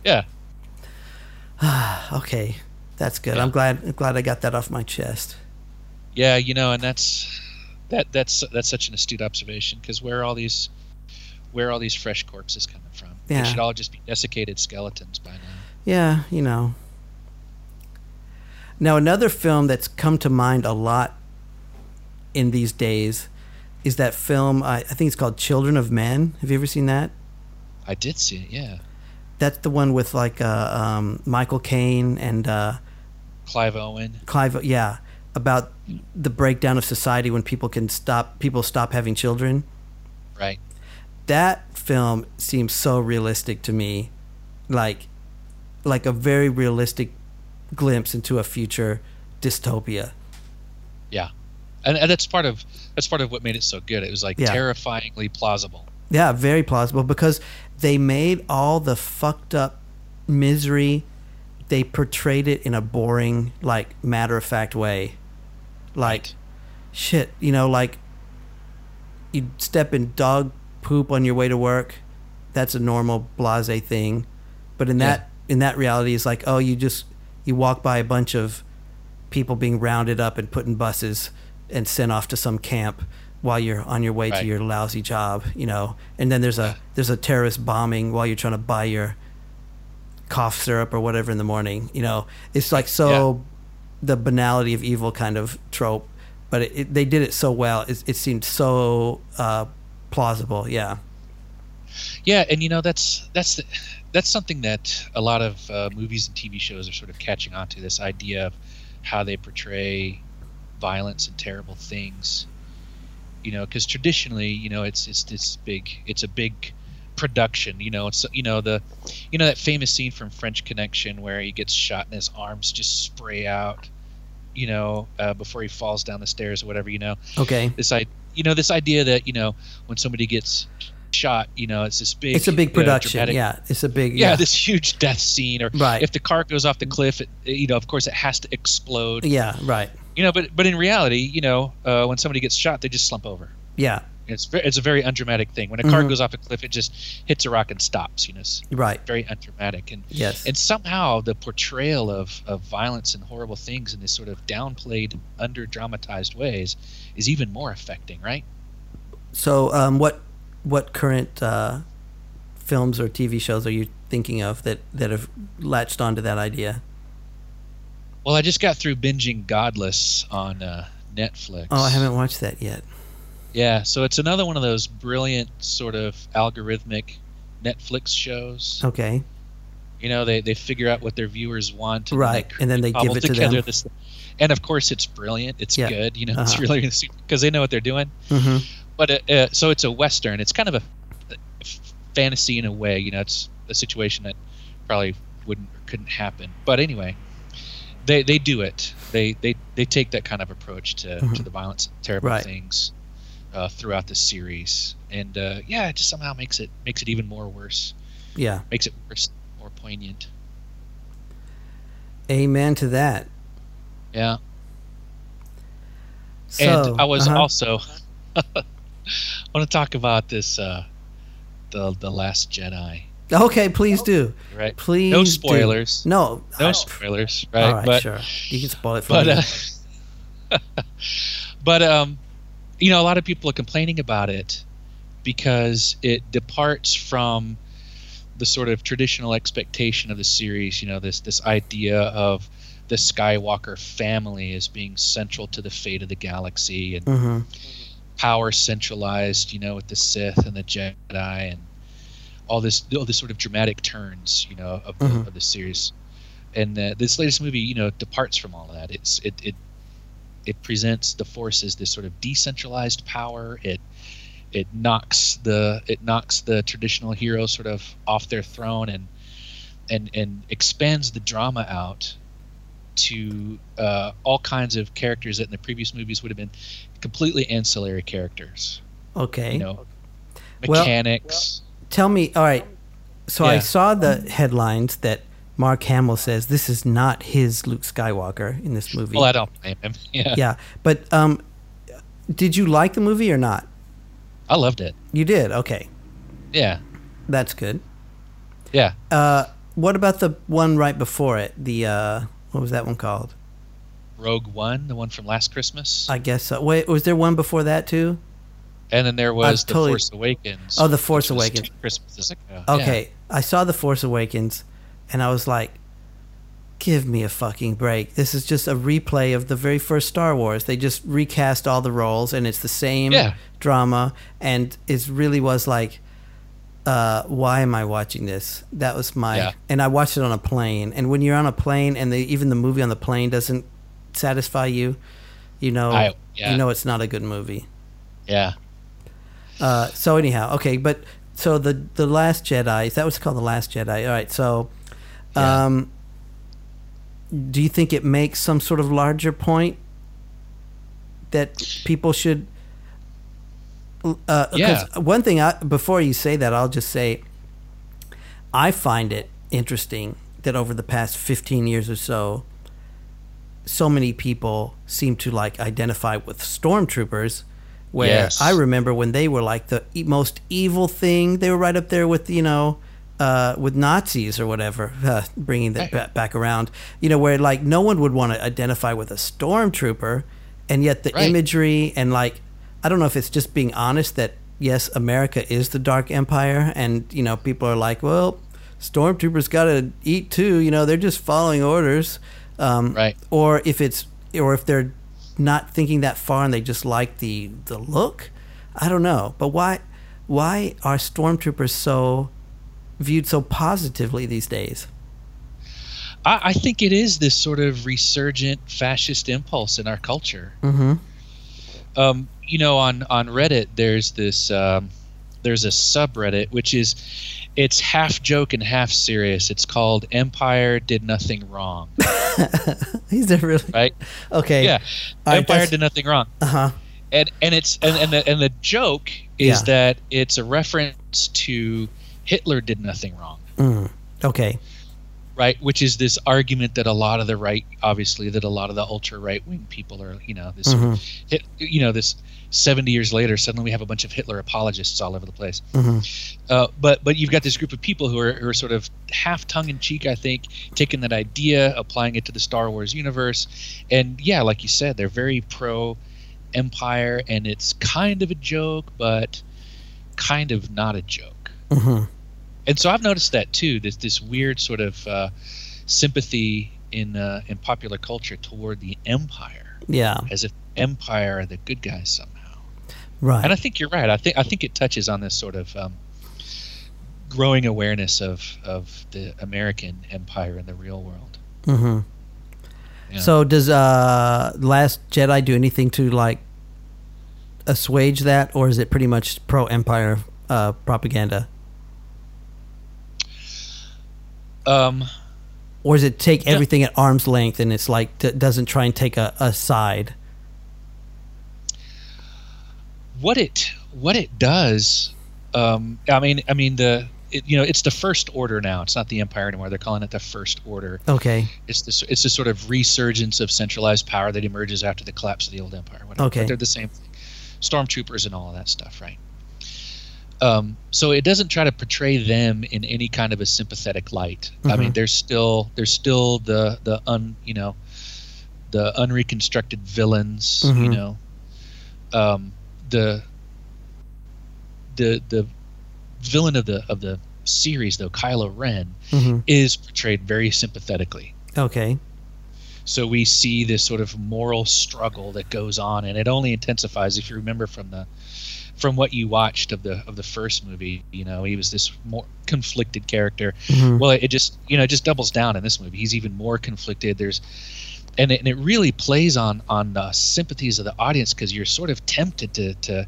Right. Yeah. Okay, that's good. Yeah. I'm glad I got that off my chest. Yeah, you know, and that's such an astute observation, because where are all these fresh corpses coming from? Yeah. They should all just be desiccated skeletons by now. Yeah, you know. Now, another film that's come to mind a lot in these days is that film, I think it's called Children of Men. Have you ever seen that? I did see it, yeah. That's the one with like Michael Caine and... Clive Owen. Clive, yeah, about the breakdown of society when people stop having children. Right. That film seems so realistic to me, like a very realistic glimpse into a future dystopia. Yeah, and that's part of what made it so good. It was like terrifyingly plausible. Yeah, very plausible, because they made all the fucked up misery, they portrayed it in a boring, like, matter of fact way. Like, right. shit, you know, like you step in dog poop on your way to work. That's a normal blasé thing, but in that reality, it's like, oh, you walk by a bunch of people being rounded up and put in buses and sent off to some camp while you're on your way right. to your lousy job, you know. And then there's a terrorist bombing while you're trying to buy your cough syrup or whatever in the morning, you know. It's like the banality of evil kind of trope, but they did it so well. It seemed so plausible, yeah. Yeah, and you know that's something that a lot of movies and TV shows are sort of catching on to, this idea of how they portray violence and terrible things, you know, because traditionally, you know, it's a big production, you know, that famous scene from French Connection where he gets shot and his arms just spray out, you know, before he falls down the stairs or whatever, you know. Okay. This idea that, you know, when somebody gets shot, you know, it's a big production, dramatic, this huge death scene, or right. if the car goes off the cliff, you know, of course it has to explode, yeah, right, you know, but in reality, you know, when somebody gets shot, they just slump over, yeah, it's a very undramatic thing. When a car goes off a cliff, it just hits a rock and stops, you know, it's right, very undramatic, and yes, and somehow the portrayal of violence and horrible things in this sort of downplayed, under dramatized ways is even more affecting, right? So what current films or TV shows are you thinking of that have latched onto that idea? Well, I just got through binging Godless on Netflix. Oh, I haven't watched that yet. Yeah, so it's another one of those brilliant sort of algorithmic Netflix shows. Okay. You know, they figure out what their viewers want. And right, and then they give it to them. And, of course, it's brilliant. It's good. You know, it's really – because they know what they're doing. Mm-hmm. But so it's a Western. It's kind of a fantasy in a way. You know, it's a situation that probably couldn't happen. But anyway, they do it. They take that kind of approach to the violence and terrible right. things throughout the series. And it just somehow makes it even more worse. Yeah. Makes it worse, more poignant. Amen to that. Yeah. So, and I was also... I want to talk about this, the Last Jedi. Okay, please do. Right, please. No spoilers. Do. No, no spoilers. Right, all right, but, sure. You can spoil it for me. But you know, a lot of people are complaining about it because it departs from the sort of traditional expectation of the series. You know, this idea of the Skywalker family as being central to the fate of the galaxy, and. Mm-hmm. Power centralized, you know, with the Sith and the Jedi and all this sort of dramatic turns, you know, of the series. And this latest movie, you know, departs from all of that. It presents the Force as this sort of decentralized power. It knocks the traditional hero sort of off their throne and and expands the drama out to all kinds of characters that in the previous movies would have been completely ancillary characters. Okay. You know, mechanics. Well, tell me, all right, so yeah. I saw the headlines that Mark Hamill says this is not his Luke Skywalker in this movie. Well, I don't blame him. Yeah. Yeah, but did you like the movie or not? I loved it. You did? Okay. Yeah. That's good. Yeah. What about the one right before it? The what was that one called? Rogue One, the one from last Christmas? I guess so. Wait, was there one before that too? And then there was The Force Awakens. Oh, The Force Awakens. Christmas ago. Okay. Yeah. I saw The Force Awakens and I was like, give me a fucking break. This is just a replay of the very first Star Wars. They just recast all the roles and it's the same drama, and it really was like, why am I watching this? That was my... Yeah. And I watched it on a plane. And when you're on a plane and even the movie on the plane doesn't satisfy you, you know it's not a good movie. Yeah. So anyhow, okay. But so the Last Jedi, is that what's called? The Last Jedi. All right. So do you think it makes some sort of larger point that people should... One thing, before you say that, I'll just say I find it interesting that over the past 15 years or so many people seem to like identify with stormtroopers, where I remember when they were like the most evil thing. They were right up there with with Nazis or whatever, bringing that back around, where like no one would want to identify with a stormtrooper, and yet the imagery and like, I don't know if it's just being honest that, yes, America is the dark empire, and, people are like, well, stormtroopers got to eat too, they're just following orders. Or if they're not thinking that far and they just like the look, I don't know. But why are stormtroopers viewed so positively these days? I think it is this sort of resurgent fascist impulse in our culture. Mm-hmm. On Reddit, there's this there's a subreddit which is, it's half joke and half serious. It's called "Empire Did Nothing Wrong." Is that really right? Okay, yeah. Empire Did Nothing Wrong. Uh huh. And it's and the joke is that it's a reference to Hitler did nothing wrong. Mm. Okay. Right, which is this argument that a lot of the right, obviously, that a lot of the ultra right wing people are, this, this 70 years later, suddenly we have a bunch of Hitler apologists all over the place. Mm-hmm. But you've got this group of people who are sort of half tongue in cheek, I think, taking that idea, applying it to the Star Wars universe, and like you said, they're very pro empire, and it's kind of a joke, but kind of not a joke. Mm-hmm. And so I've noticed that too. This weird sort of sympathy in popular culture toward the empire. Yeah, as if empire are the good guys somehow. Right. And I think you're right. I think it touches on this sort of growing awareness of the American empire in the real world. Mm-hmm. Yeah. So does Last Jedi do anything to like assuage that, or is it pretty much pro empire propaganda? Or does it take everything at arm's length, and it's like doesn't try and take a side? What it does, it's the First Order now. It's not the Empire anymore. They're calling it the First Order. Okay. It's this sort of resurgence of centralized power that emerges after the collapse of the old empire. Whatever. Okay. But they're the same thing. Stormtroopers and all of that stuff, right? So it doesn't try to portray them in any kind of a sympathetic light. Mm-hmm. I mean, they're still the unreconstructed villains. Mm-hmm. The villain of the series, though, Kylo Ren, mm-hmm. is portrayed very sympathetically. Okay. So we see this sort of moral struggle that goes on, and it only intensifies. If you remember from what you watched of the first movie, he was this more conflicted character. Mm-hmm. Well, it just it just doubles down in this movie. He's even more conflicted. And it really plays on the sympathies of the audience, because you're sort of tempted to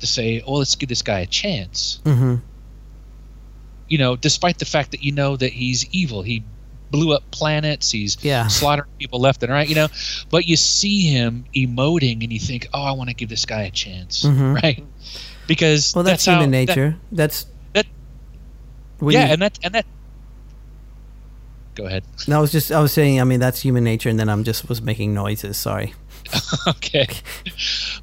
say, oh, let's give this guy a chance. Mm-hmm. you know, despite the fact that you know that he's evil. He blew up planets. He's slaughtering people left and right, you know. But you see him emoting and you think, oh, I want to give this guy a chance, right? Because that's human nature. Go ahead. No, I was saying, I mean, that's human nature, and then I was making noises. Sorry. Okay.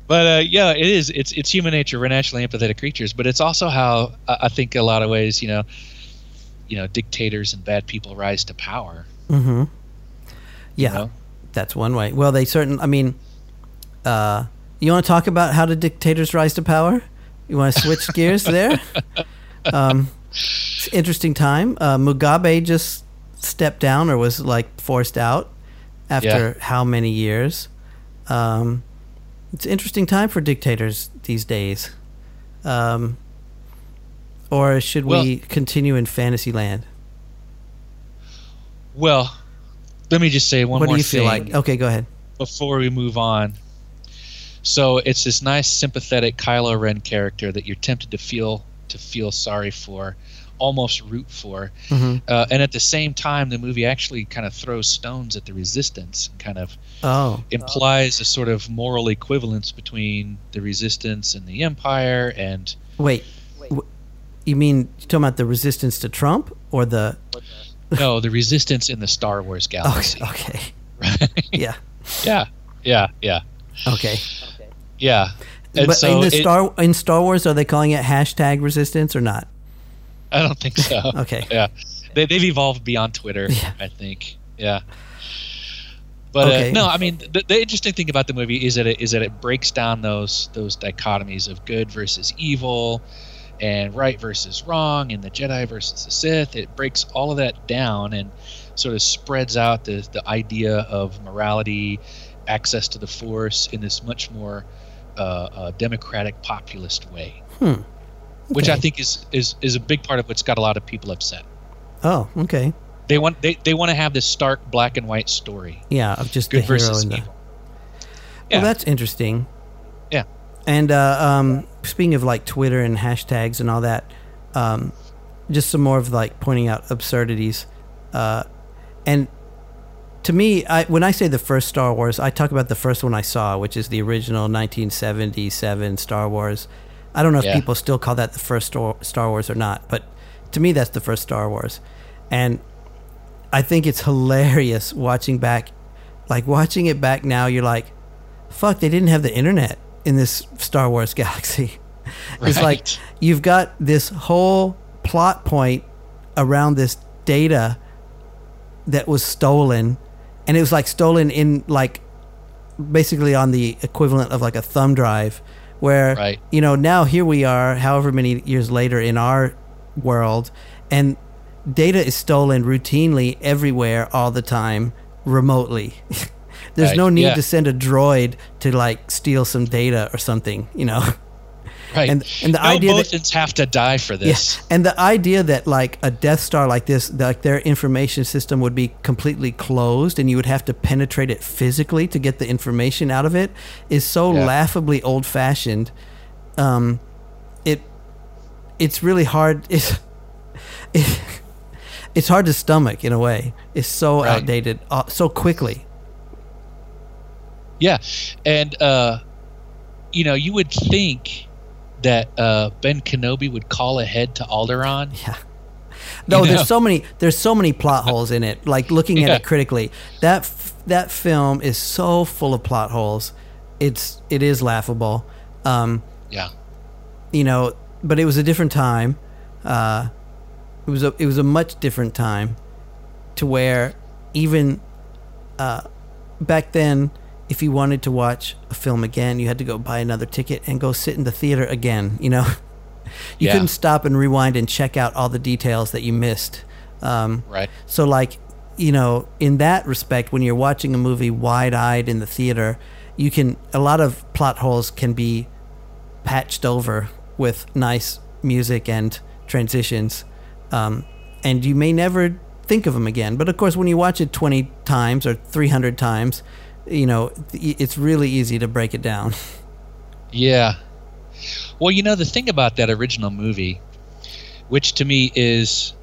But yeah, it is. It's human nature. We're naturally empathetic creatures, but it's also how I think a lot of ways, you know, dictators and bad people rise to power. Mm-hmm. Yeah, you know? That's one way. Well, they certainly. I mean, you want to talk about how do dictators rise to power? You want to switch gears there? It's an interesting time. Mugabe just stepped down or was like forced out after how many years? It's an interesting time for dictators these days. Or should we continue in fantasy land? Well, let me just say one more thing. What do you feel like? Okay, go ahead. Before we move on. So it's this nice sympathetic Kylo Ren character that you're tempted to feel sorry for, almost root for. Mm-hmm. And at the same time, the movie actually kind of throws stones at the resistance and kind of implies a sort of moral equivalence between the resistance and the empire. And wait. You mean you're talking about the resistance to Trump or the... No, the resistance in the Star Wars galaxy. Okay. Right? Yeah. Okay. Yeah. And but so in Star Wars, are they calling it hashtag resistance or not? I don't think so. Okay. Yeah. They've evolved beyond Twitter, I think. Yeah. But no, I mean, the interesting thing about the movie is that it breaks down those dichotomies of good versus evil and right versus wrong and the Jedi versus the Sith. It breaks all of that down and sort of spreads out the idea of morality, access to the Force in this much more democratic populist way. Okay. Which I think is a big part of what's got a lot of people upset. Oh, okay. They want to have this stark black and white story. Yeah, of just good the hero versus evil. Yeah. Well, that's interesting. Yeah. And speaking of like Twitter and hashtags and all that, just some more of like pointing out absurdities. And to me, when I say the first Star Wars, I talk about the first one I saw, which is the original 1977 Star Wars. I don't know if people still call that the first Star Wars or not, but to me, that's the first Star Wars. And I think it's hilarious watching it back now, you're like, fuck, they didn't have the internet in this Star Wars galaxy. Right. It's like, you've got this whole plot point around this data that was stolen, and it was like stolen in like basically on the equivalent of like a thumb drive. Where, you know, now here we are, however many years later in our world, and data is stolen routinely everywhere all the time remotely. There's no need to send a droid to, like, steal some data or something, you know. Right. And the idea that have to die for this. Yeah, and the idea that, like, a Death Star like this, like their information system would be completely closed and you would have to penetrate it physically to get the information out of it is so laughably old-fashioned. It's really hard. It's hard to stomach, in a way. It's so outdated so quickly. Yeah. And, you know, you would think that Ben Kenobi would call ahead to Alderaan. Yeah. No, you know? There's so many plot holes in it. Like looking at it critically, that film is so full of plot holes. It is laughable. You know, but it was a different time. It was a much different time, to where even back then, if you wanted to watch a film again, you had to go buy another ticket and go sit in the theater again, you know? You couldn't stop and rewind and check out all the details that you missed. So, like, you know, in that respect, when you're watching a movie wide-eyed in the theater, a lot of plot holes can be patched over with nice music and transitions, and you may never think of them again. But, of course, when you watch it 20 times or 300 times... you know, it's really easy to break it down. Yeah. Well, you know, the thing about that original movie which to me is,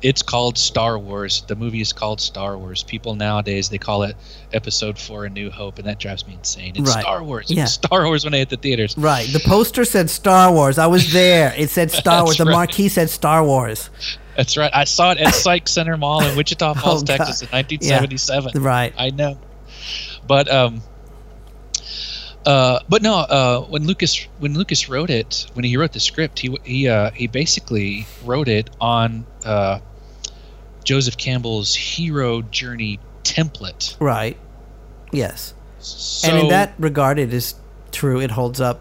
it's called Star Wars. The movie is called Star Wars. People nowadays, they call it Episode 4 A New Hope, and that drives me insane. It's right. Star Wars. Yeah. It's Star Wars when I hit the theaters. Right. The poster said Star Wars. I was there. It said Star Wars. The right. marquee said Star Wars. That's right. I saw it at Psych Center Mall in Wichita Falls, Texas in 1977. Yeah. Right. I know. But when Lucas wrote it, when he wrote the script, he basically wrote it on Joseph Campbell's hero journey template. Right. Yes. So, and in that regard, it is true. It holds up.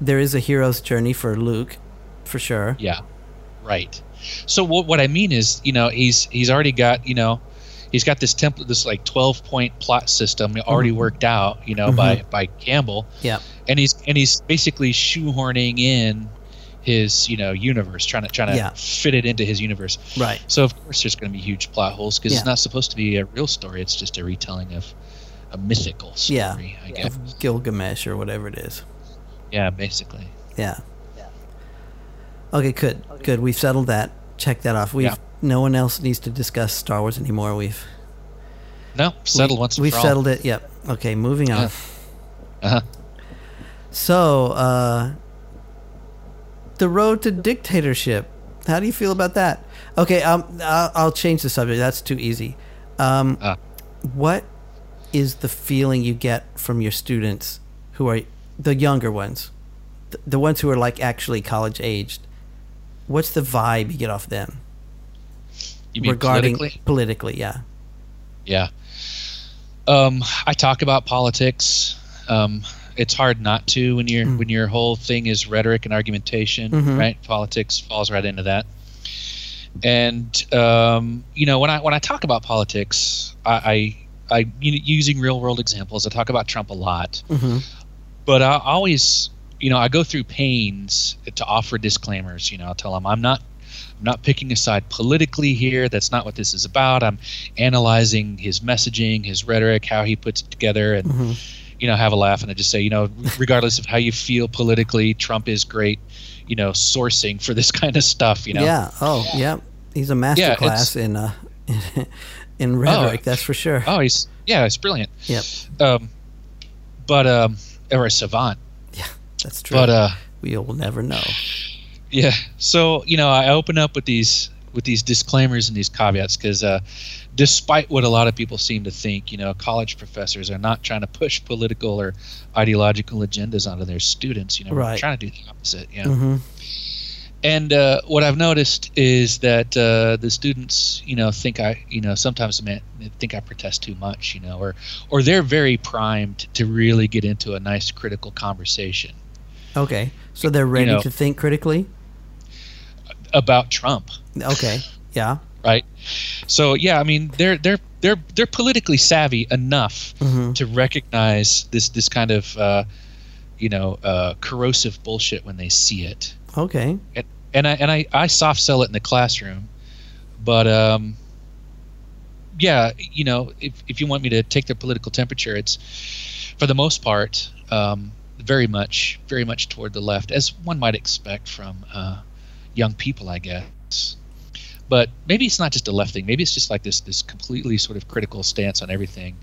There is a hero's journey for Luke, for sure. Yeah. Right. So what I mean is, you know, he's already got, you know, he's got this template, this like 12-point plot system already worked out, you know, by Campbell. Yeah. And he's basically shoehorning in his, you know, universe, trying to fit it into his universe. Right. So of course there's going to be huge plot holes because it's not supposed to be a real story. It's just a retelling of a mythical story. Yeah. I guess. Of Gilgamesh or whatever it is. Yeah, basically. Yeah. Okay, good. We've settled that. Check that off. No one else needs to discuss Star Wars anymore. We've settled it. Yep. Okay, moving on. Uh-huh. So, the road to dictatorship. How do you feel about that? Okay, I'll change the subject. That's too easy. What is the feeling you get from your students who are the younger ones, the ones who are like actually college aged? What's the vibe you get off them? You mean regarding politically, yeah. Yeah. I talk about politics. It's hard not to when your whole thing is rhetoric and argumentation, right? Politics falls right into that. And you know, when I talk about politics, I using real world examples. I talk about Trump a lot, but I always, you know, I go through pains to offer disclaimers. You know, I'll tell them I'm not picking a side politically here. That's not what this is about. I'm analyzing his messaging, his rhetoric, how he puts it together, and you know, have a laugh. And I just say, you know, regardless of how you feel politically, Trump is great, you know, sourcing for this kind of stuff. You know, he's a masterclass in rhetoric. That's for sure. Oh, he's brilliant. Yep. Or a savant. Yeah, that's true. But we'll never know. Yeah, so you know, I open up with these disclaimers and these caveats because, despite what a lot of people seem to think, you know, college professors are not trying to push political or ideological agendas onto their students. You know, we're trying to do the opposite. Yeah, you know? And what I've noticed is that the students, you know, think I, you know, sometimes think I protest too much, you know, or they're very primed to really get into a nice critical conversation. Okay, so they're ready to think critically. About Trump. Okay. Yeah. Right. So yeah, I mean they're politically savvy enough to recognize this kind of corrosive bullshit when they see it. Okay. And I soft sell it in the classroom, but yeah, you know, if you want me to take their political temperature, it's for the most part very much toward the left, as one might expect from young people, I guess. But maybe it's not just a left thing. Maybe it's just like this completely sort of critical stance on everything.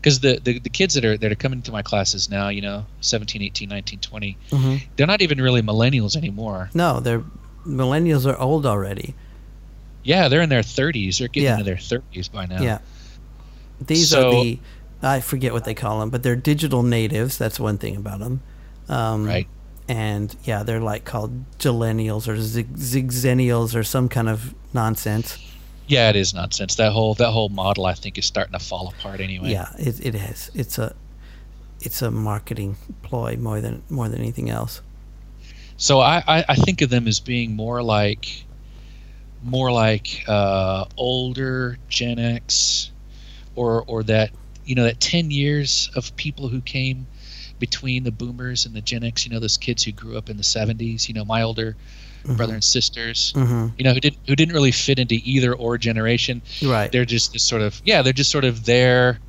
Because the kids that are coming to my classes now, you know, 17, 18, 19, 20, they're not even really millennials anymore. No, millennials are old already. Yeah, they're in their 30s. They're getting into their 30s by now. Yeah. These are the, I forget what they call them, but they're digital natives. That's one thing about them. Right. And, yeah, they're, like, called Gillennials or Zigzennials or some kind of nonsense. Yeah, it is nonsense. That whole model, I think, is starting to fall apart anyway. Yeah, it is. It's a marketing ploy more than anything else. So I think of them as being more like older Gen X or that, you know, that 10 years of people who came between the boomers and the Gen X, you know, those kids who grew up in the 70s, you know, my older brother and sisters, you know, who didn't really fit into either or generation. Right. They're just this sort of, yeah, they're just sort of there,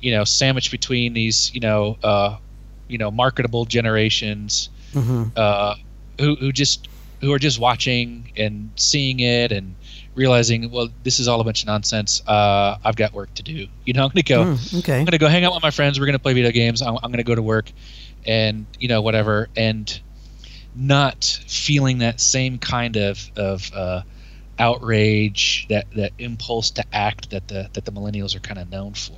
you know, sandwiched between these, marketable generations who just who are just watching and seeing it and realizing, well, this is all a bunch of nonsense. I've got work to do. You know, I'm going to go. I'm going to go hang out with my friends. We're going to play video games. I'm going to go to work, and you know, whatever. And not feeling that same kind of outrage, that impulse to act that the millennials are kind of known for.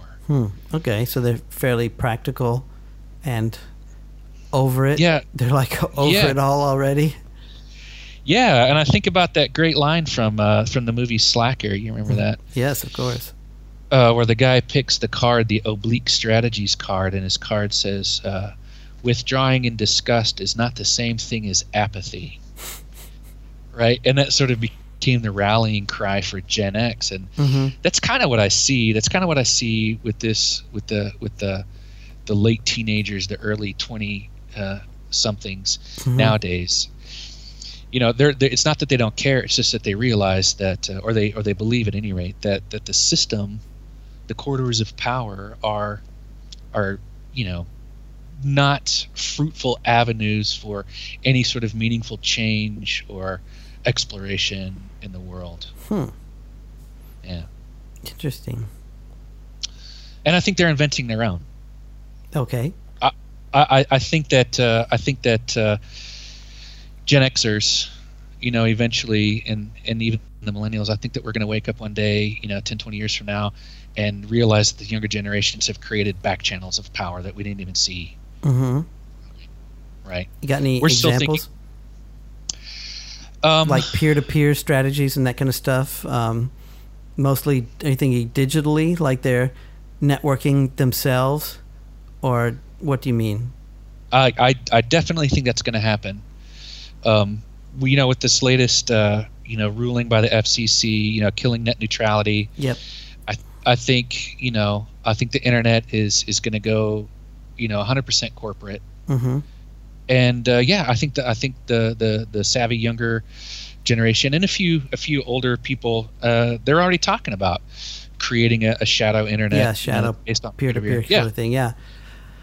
Okay, so they're fairly practical and over it. Yeah, they're like over it all already. Yeah, and I think about that great line from the movie Slacker. You remember that? Yes, of course. Where the guy picks the card, the oblique strategies card, and his card says, "Withdrawing in disgust is not the same thing as apathy." Right, and that sort of became the rallying cry for Gen X, and that's kind of what I see. That's kind of what I see with the late teenagers, the early 20 somethings nowadays. You know, it's not that they don't care. It's just that they realize that, or they believe at any rate that the system, the corridors of power are you know, not fruitful avenues for any sort of meaningful change or exploration in the world. Yeah. Interesting. And I think they're inventing their own. Okay. I think that Gen Xers, you know, eventually, and even the millennials, I think that we're going to wake up one day, you know, 10, 20 years from now, and realize that the younger generations have created back channels of power that we didn't even see. Right. You got any examples? Like peer-to-peer strategies and that kind of stuff? Mostly anything digitally, like they're networking themselves? Or what do you mean? I definitely think that's going to happen. You know, with this latest, you know, ruling by the FCC, you know, killing net neutrality. Yep. I think the internet is going to go, you know, 100% corporate. And I think the savvy younger generation and a few older people, they're already talking about creating a shadow internet. Yeah, shadow, you know, based on peer-to-peer sort of thing. Yeah.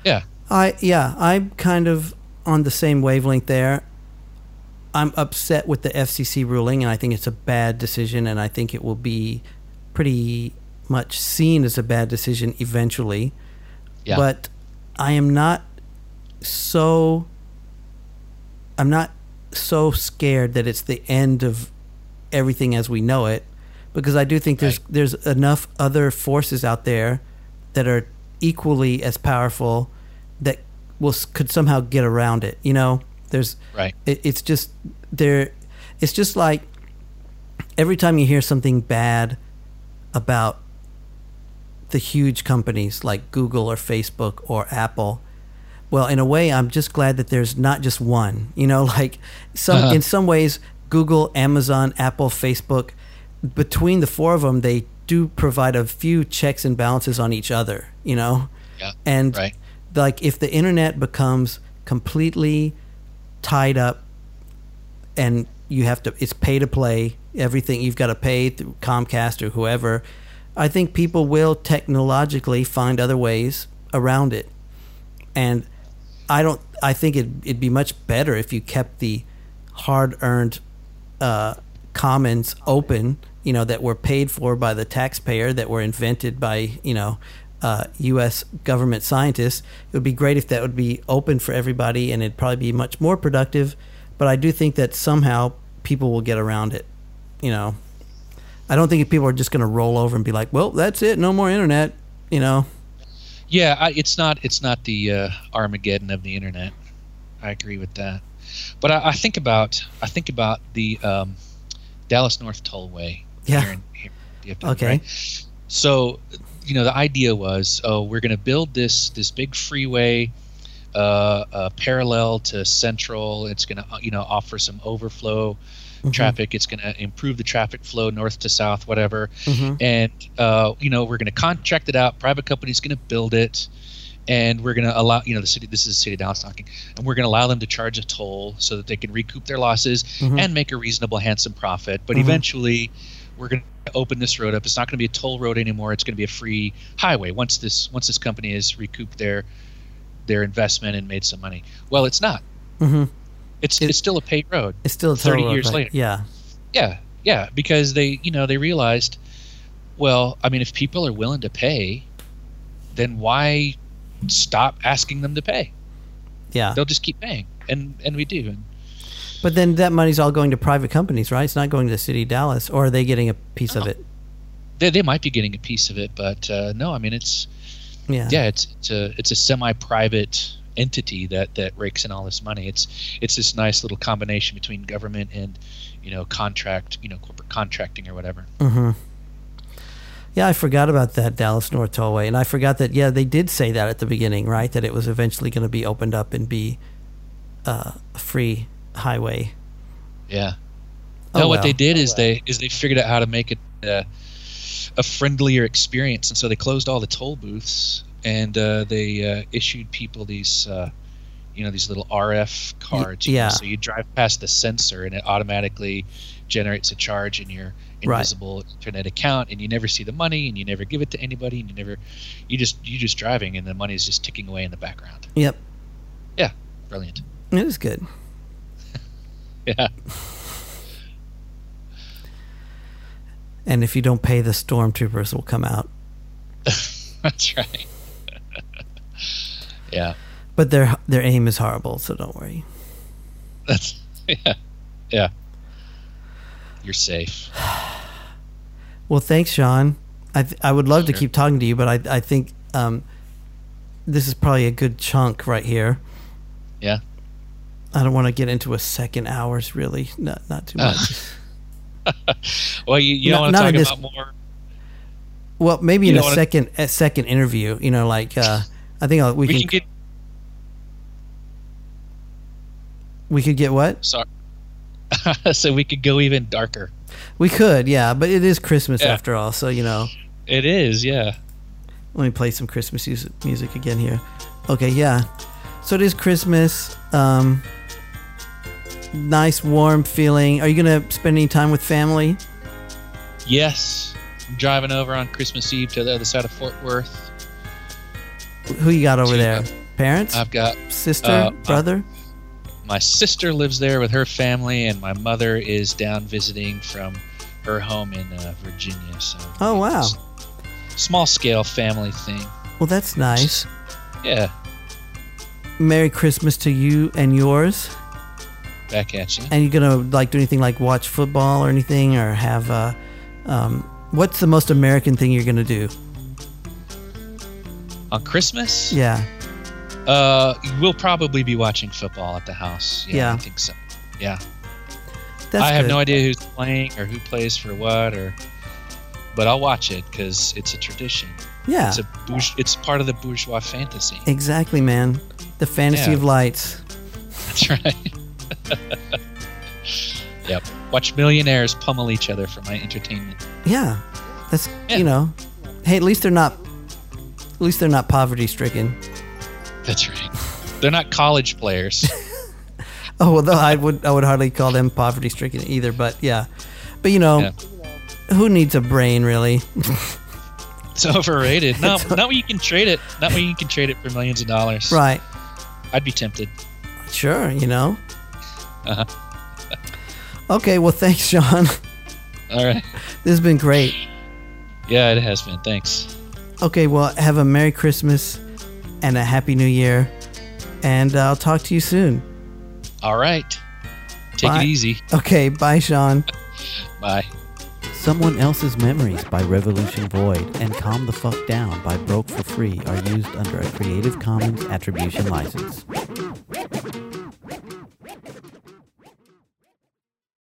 Yeah. I'm kind of on the same wavelength there. I'm upset with the FCC ruling, and I think it's a bad decision, and I think it will be pretty much seen as a bad decision eventually. Yeah. But I'm not so scared that it's the end of everything as we know it, because I do think there's enough other forces out there that are equally as powerful that could somehow get around it, you know? It's just like every time you hear something bad about the huge companies like Google or Facebook or Apple, well, in a way, I'm just glad that there's not just one. You know, like in some ways, Google, Amazon, Apple, Facebook, between the four of them, they do provide a few checks and balances on each other. You know, like if the internet becomes completely tied up and it's pay to play, everything you've got to pay through Comcast or whoever, I think people will technologically find other ways around it. And I think it'd be much better if you kept the hard-earned commons open, you know, that were paid for by the taxpayer, that were invented by, you know, U.S. government scientists. It would be great if that would be open for everybody, and it'd probably be much more productive. But I do think that somehow people will get around it. You know, I don't think people are just going to roll over and be like, "Well, that's it, no more internet." You know? Yeah, it's not the Armageddon of the internet. I agree with that. But I think about the Dallas North Tollway. Yeah. Here in okay. Right? So, you know, the idea was, we're going to build this big freeway parallel to Central. It's going to, you know, offer some overflow traffic. It's going to improve the traffic flow north to south, whatever. And, you know, we're going to contract it out. Private company's going to build it. And we're going to allow, you know, the city, this is the city of Dallas talking, and we're going to allow them to charge a toll so that they can recoup their losses and make a reasonable, handsome profit. But eventually we're going to open this road up. It's not going to be a toll road anymore. It's going to be a free highway once this company has recouped their investment and made some money. Well, it's not. It's still a paved road. It's still a 30 years later. Yeah. Yeah. Yeah. Because they, you know, they realized, well, I mean, if people are willing to pay, then why stop asking them to pay? Yeah. They'll just keep paying. And we do. But then that money's all going to private companies, right? It's not going to the city of Dallas, or are they getting a piece of it? They might be getting a piece of it, but no, I mean, it's, it's a semi-private entity that rakes in all this money. It's this nice little combination between government and, you know, contract, you know, corporate contracting or whatever. Mm-hmm. Yeah, I forgot about that Dallas North Tollway, and I forgot that, yeah, they did say that at the beginning, right, that it was eventually going to be opened up and be a free highway. Yeah. Oh, no, what they did is they figured out how to make it a friendlier experience, and so they closed all the toll booths, and they issued people these, you know, these little RF cards. Yeah. You know, so you drive past the sensor, and it automatically generates a charge in your invisible internet account, and you never see the money, and you never give it to anybody, and you're just driving, and the money is just ticking away in the background. Yep. Yeah. Brilliant. It was good. Yeah. And if you don't pay, the stormtroopers will come out. That's right. Yeah. But their aim is horrible, so don't worry. That's yeah. You're safe. Well, thanks, Sean. I would love to keep talking to you, but I think this is probably a good chunk right here. Yeah. I don't want to get into a second hours, really. Not too much. Well, you don't want to talk about more. Well, maybe in a second interview, you know, like I think we could get what? Sorry. So we could go even darker. We could, yeah, but it is Christmas after all, so you know. It is, yeah. Let me play some Christmas music again here. Okay, yeah. So it is Christmas. Nice, warm feeling. Are you going to spend any time with family? Yes. I'm driving over on Christmas Eve to the other side of Fort Worth. Who you got over there? Parents? I've got... Sister? Brother? My sister lives there with her family, and my mother is down visiting from her home in Virginia. So oh, wow. Small-scale family thing. Well, that's nice. Yeah. Merry Christmas to you and yours. Back at you. And you're going to like do anything like watch football or anything, or have what's the most American thing you're going to do? On Christmas? Yeah. We'll probably be watching football at the house. Yeah, I think so. Yeah. I have no idea who's playing or who plays for what, but I'll watch it because it's a tradition. Yeah. It's part of the bourgeois fantasy. Exactly, man. The fantasy of lights. That's right. Yep. Watch millionaires pummel each other for my entertainment. Yeah. That's, you know, hey, at least they're not poverty stricken. That's right. They're not college players. Oh, well, though I would hardly call them poverty stricken either, but yeah. But you know, who needs a brain, really? It's overrated. No, not when you can trade it. Not when you can trade it for millions of dollars. Right. I'd be tempted. Sure, you know. Uh-huh. Okay, well, thanks, Sean. All right. This has been great. Yeah, it has been. Thanks. Okay, well, have a Merry Christmas and a Happy New Year, and I'll talk to you soon. All right. Take it easy. Okay, bye, Sean. Bye. Someone Else's Memories by Revolution Void and Calm the Fuck Down by Broke for Free are used under a Creative Commons Attribution License.